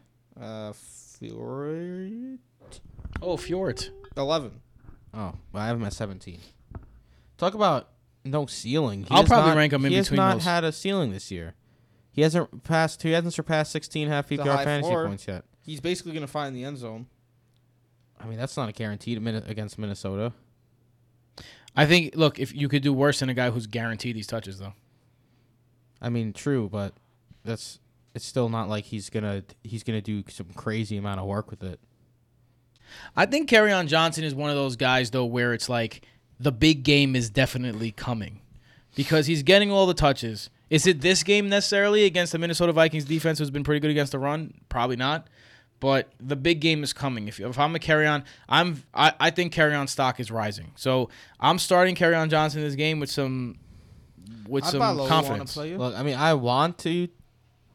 Uh, Fjord. Oh, Fjord. eleven. Oh, well, I have him at seventeen. Talk about no ceiling. He I'll probably not, rank him in between those. He has not those. Had a ceiling this year. He hasn't passed. He hasn't surpassed sixteen half P P R fantasy floor. Points yet. He's basically going to find the end zone. I mean, that's not a guarantee against Minnesota. I think. Look, if you could do worse than a guy who's guaranteed these touches, though. I mean, true, but that's. It's still not like he's gonna he's gonna do some crazy amount of work with it. I think Kerryon Johnson is one of those guys though where it's like the big game is definitely coming because he's getting all the touches. Is it this game necessarily against the Minnesota Vikings defense who's been pretty good against the run? Probably not. But the big game is coming. If, if I'm a Kerryon, I'm I, I think Kerryon stock is rising. So I'm starting Kerryon Johnson this game with some with I some confidence. Play you. Look, I mean, I want to.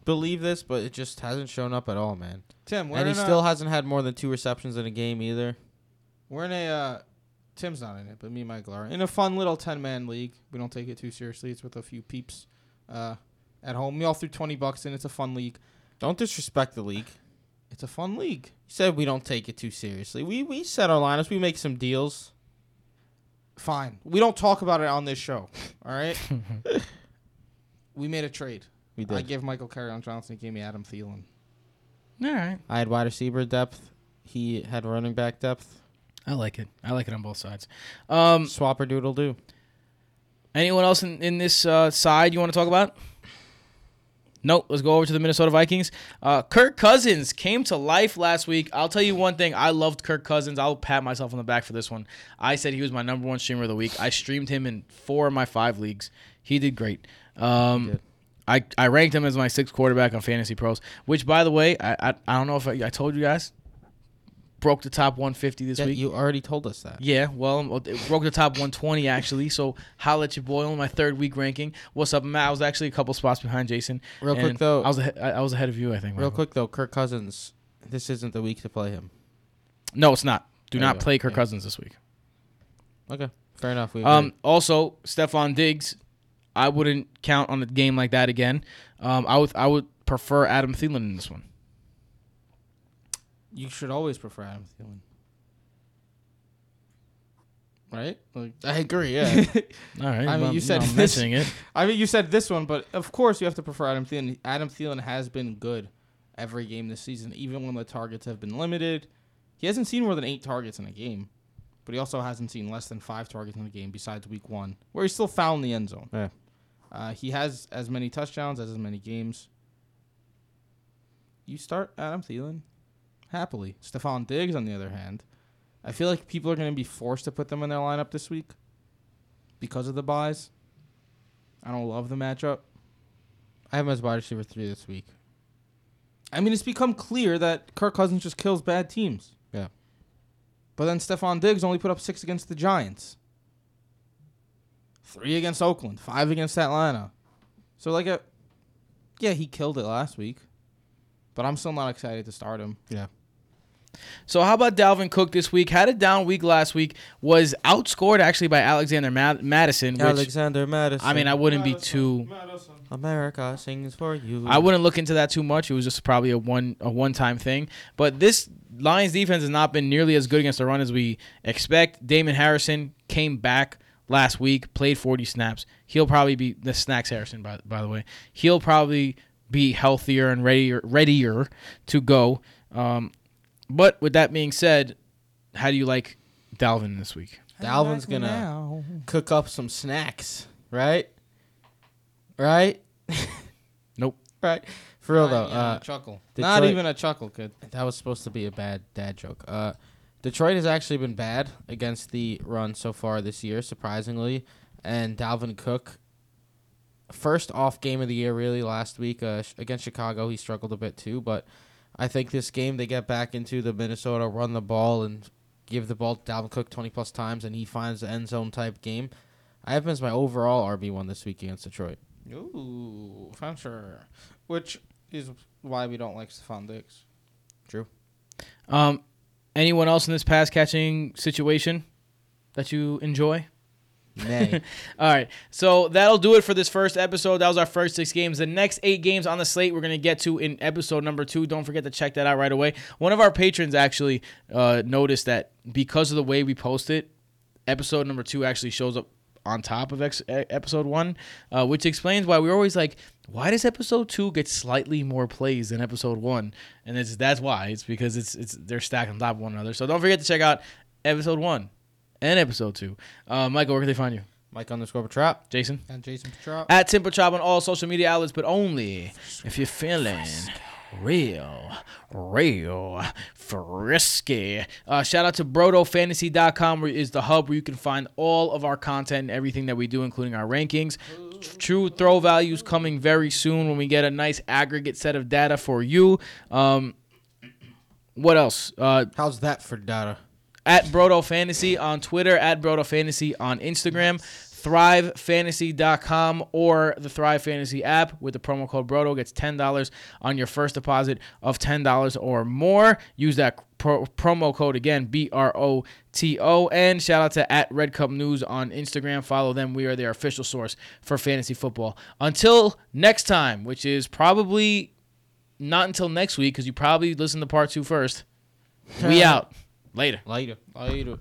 Believe this, but it just hasn't shown up at all, man. Tim, we're and he still a, hasn't had more than two receptions in a game either. We're in a uh, Tim's not in it, but me and Michael are in a fun little ten-man league. We don't take it too seriously. It's with a few peeps uh, at home. We all threw twenty bucks in. It's a fun league. Don't disrespect the league. It's a fun league. You said we don't take it too seriously. We we set our lineups. We make some deals. Fine. We don't talk about it on this show. All right. We made a trade. We did. I gave Michael Kerryon Johnson. He gave me Adam Thielen. All right. I had wide receiver depth. He had running back depth. I like it. I like it on both sides. Um, Swapper doodle do. Anyone else in, in this uh, side you want to talk about? Nope. Let's go over to the Minnesota Vikings. Uh, Kirk Cousins came to life last week. I'll tell you one thing. I loved Kirk Cousins. I'll pat myself on the back for this one. I said he was my number one streamer of the week. I streamed him in four of my five leagues. He did great. Um, he did. I, I ranked him as my sixth quarterback on Fantasy Pros, which, by the way, I I, I don't know if I, I told you guys, broke the top one fifty this yeah, week. You already told us that. Yeah, well, it broke the top one twenty, actually, so holla at your boy on my third week ranking. What's up, Matt? I was actually a couple spots behind Jason. Real quick, though. I was, ahead, I was ahead of you, I think. Real Michael. Quick, though, Kirk Cousins, this isn't the week to play him. No, it's not. Do there not play Kirk yeah. Cousins this week. Okay, fair enough. We um. Also, Stephon Diggs. I wouldn't count on a game like that again. Um, I would I would prefer Adam Thielen in this one. You should always prefer Adam Thielen. right? Like, I agree. Yeah. All right. I mean, I'm, you said I'm this, it. I mean, you said this one, but of course you have to prefer Adam Thielen. Adam Thielen has been good every game this season, even when the targets have been limited. He hasn't seen more than eight targets in a game, but he also hasn't seen less than five targets in a game besides week one, where he still found the end zone. Yeah. Uh, he has as many touchdowns as as many games. You start Adam Thielen happily. Stephon Diggs, on the other hand, I feel like people are going to be forced to put them in their lineup this week because of the buys. I don't love the matchup. I have him as wide receiver three this week. I mean, it's become clear that Kirk Cousins just kills bad teams. Yeah. But then Stephon Diggs only put up six against the Giants. Three against Oakland. Five against Atlanta. So, like, a, yeah, he killed it last week. But I'm still not excited to start him. Yeah. So how about Dalvin Cook this week? Had a down week last week. Was outscored, actually, by Alexander Mad- Madison. Which, Alexander Madison. I mean, I wouldn't Madison, be too... Madison. America sings for you. I wouldn't look into that too much. It was just probably a, one, a one-time thing. But this Lions defense has not been nearly as good against the run as we expect. Damon Harrison came back last week, played forty snaps. He'll probably be... The Snacks Harrison, by, by the way. He'll probably be healthier and readier, readier to go. Um... But with that being said, how do you like Dalvin this week? Dalvin's going to cook up some snacks, right? Right? Nope. Right. For real, though. Uh, chuckle. Detroit, not even a chuckle, kid. That was supposed to be a bad dad joke. Uh, Detroit has actually been bad against the run so far this year, surprisingly. And Dalvin Cook, first off game of the year, really, last week. Uh, against Chicago, he struggled a bit, too, but... I think this game they get back into the Minnesota run the ball and give the ball to Dalvin Cook twenty-plus times, and he finds the end zone-type game. I have him as my overall R B one this week against Detroit. Ooh, for sure. Which is why we don't like Stephon Diggs. True. Um, anyone else in this pass-catching situation that you enjoy? Nay. All right, so that'll do it for this first episode. That was our first six games. The next eight games on the slate we're going to get to in episode number two. Don't forget to check that out right away. One of our patrons actually uh, noticed that because of the way we post it, episode number two actually shows up on top of ex- episode one, uh, which explains why we're always like, why does episode two get slightly more plays than episode one? And it's, that's why. It's because it's it's they're stacked on top of one another. So don't forget to check out episode one. And episode two. Uh, Michael, where can they find you? Mike underscore Petrop. Jason. And Jason Petrop. At Tim Petrop on all social media outlets, but only if you're feeling real, real frisky. Uh, shout out to broto fantasy dot com, where is the hub where you can find all of our content and everything that we do, including our rankings. True throw values coming very soon when we get a nice aggregate set of data for you. Um, what else? Uh, How's that for data? At Broto Fantasy on Twitter, at Broto Fantasy on Instagram, thrive fantasy dot com or the Thrive Fantasy app with the promo code Broto gets ten dollars on your first deposit of ten dollars or more. Use that pro- promo code again, B R O T O. And shout out to at Red Cup News on Instagram. Follow them. We are their official source for fantasy football. Until next time, which is probably not until next week because you probably listen to part two first. We out. Later. Later. Later.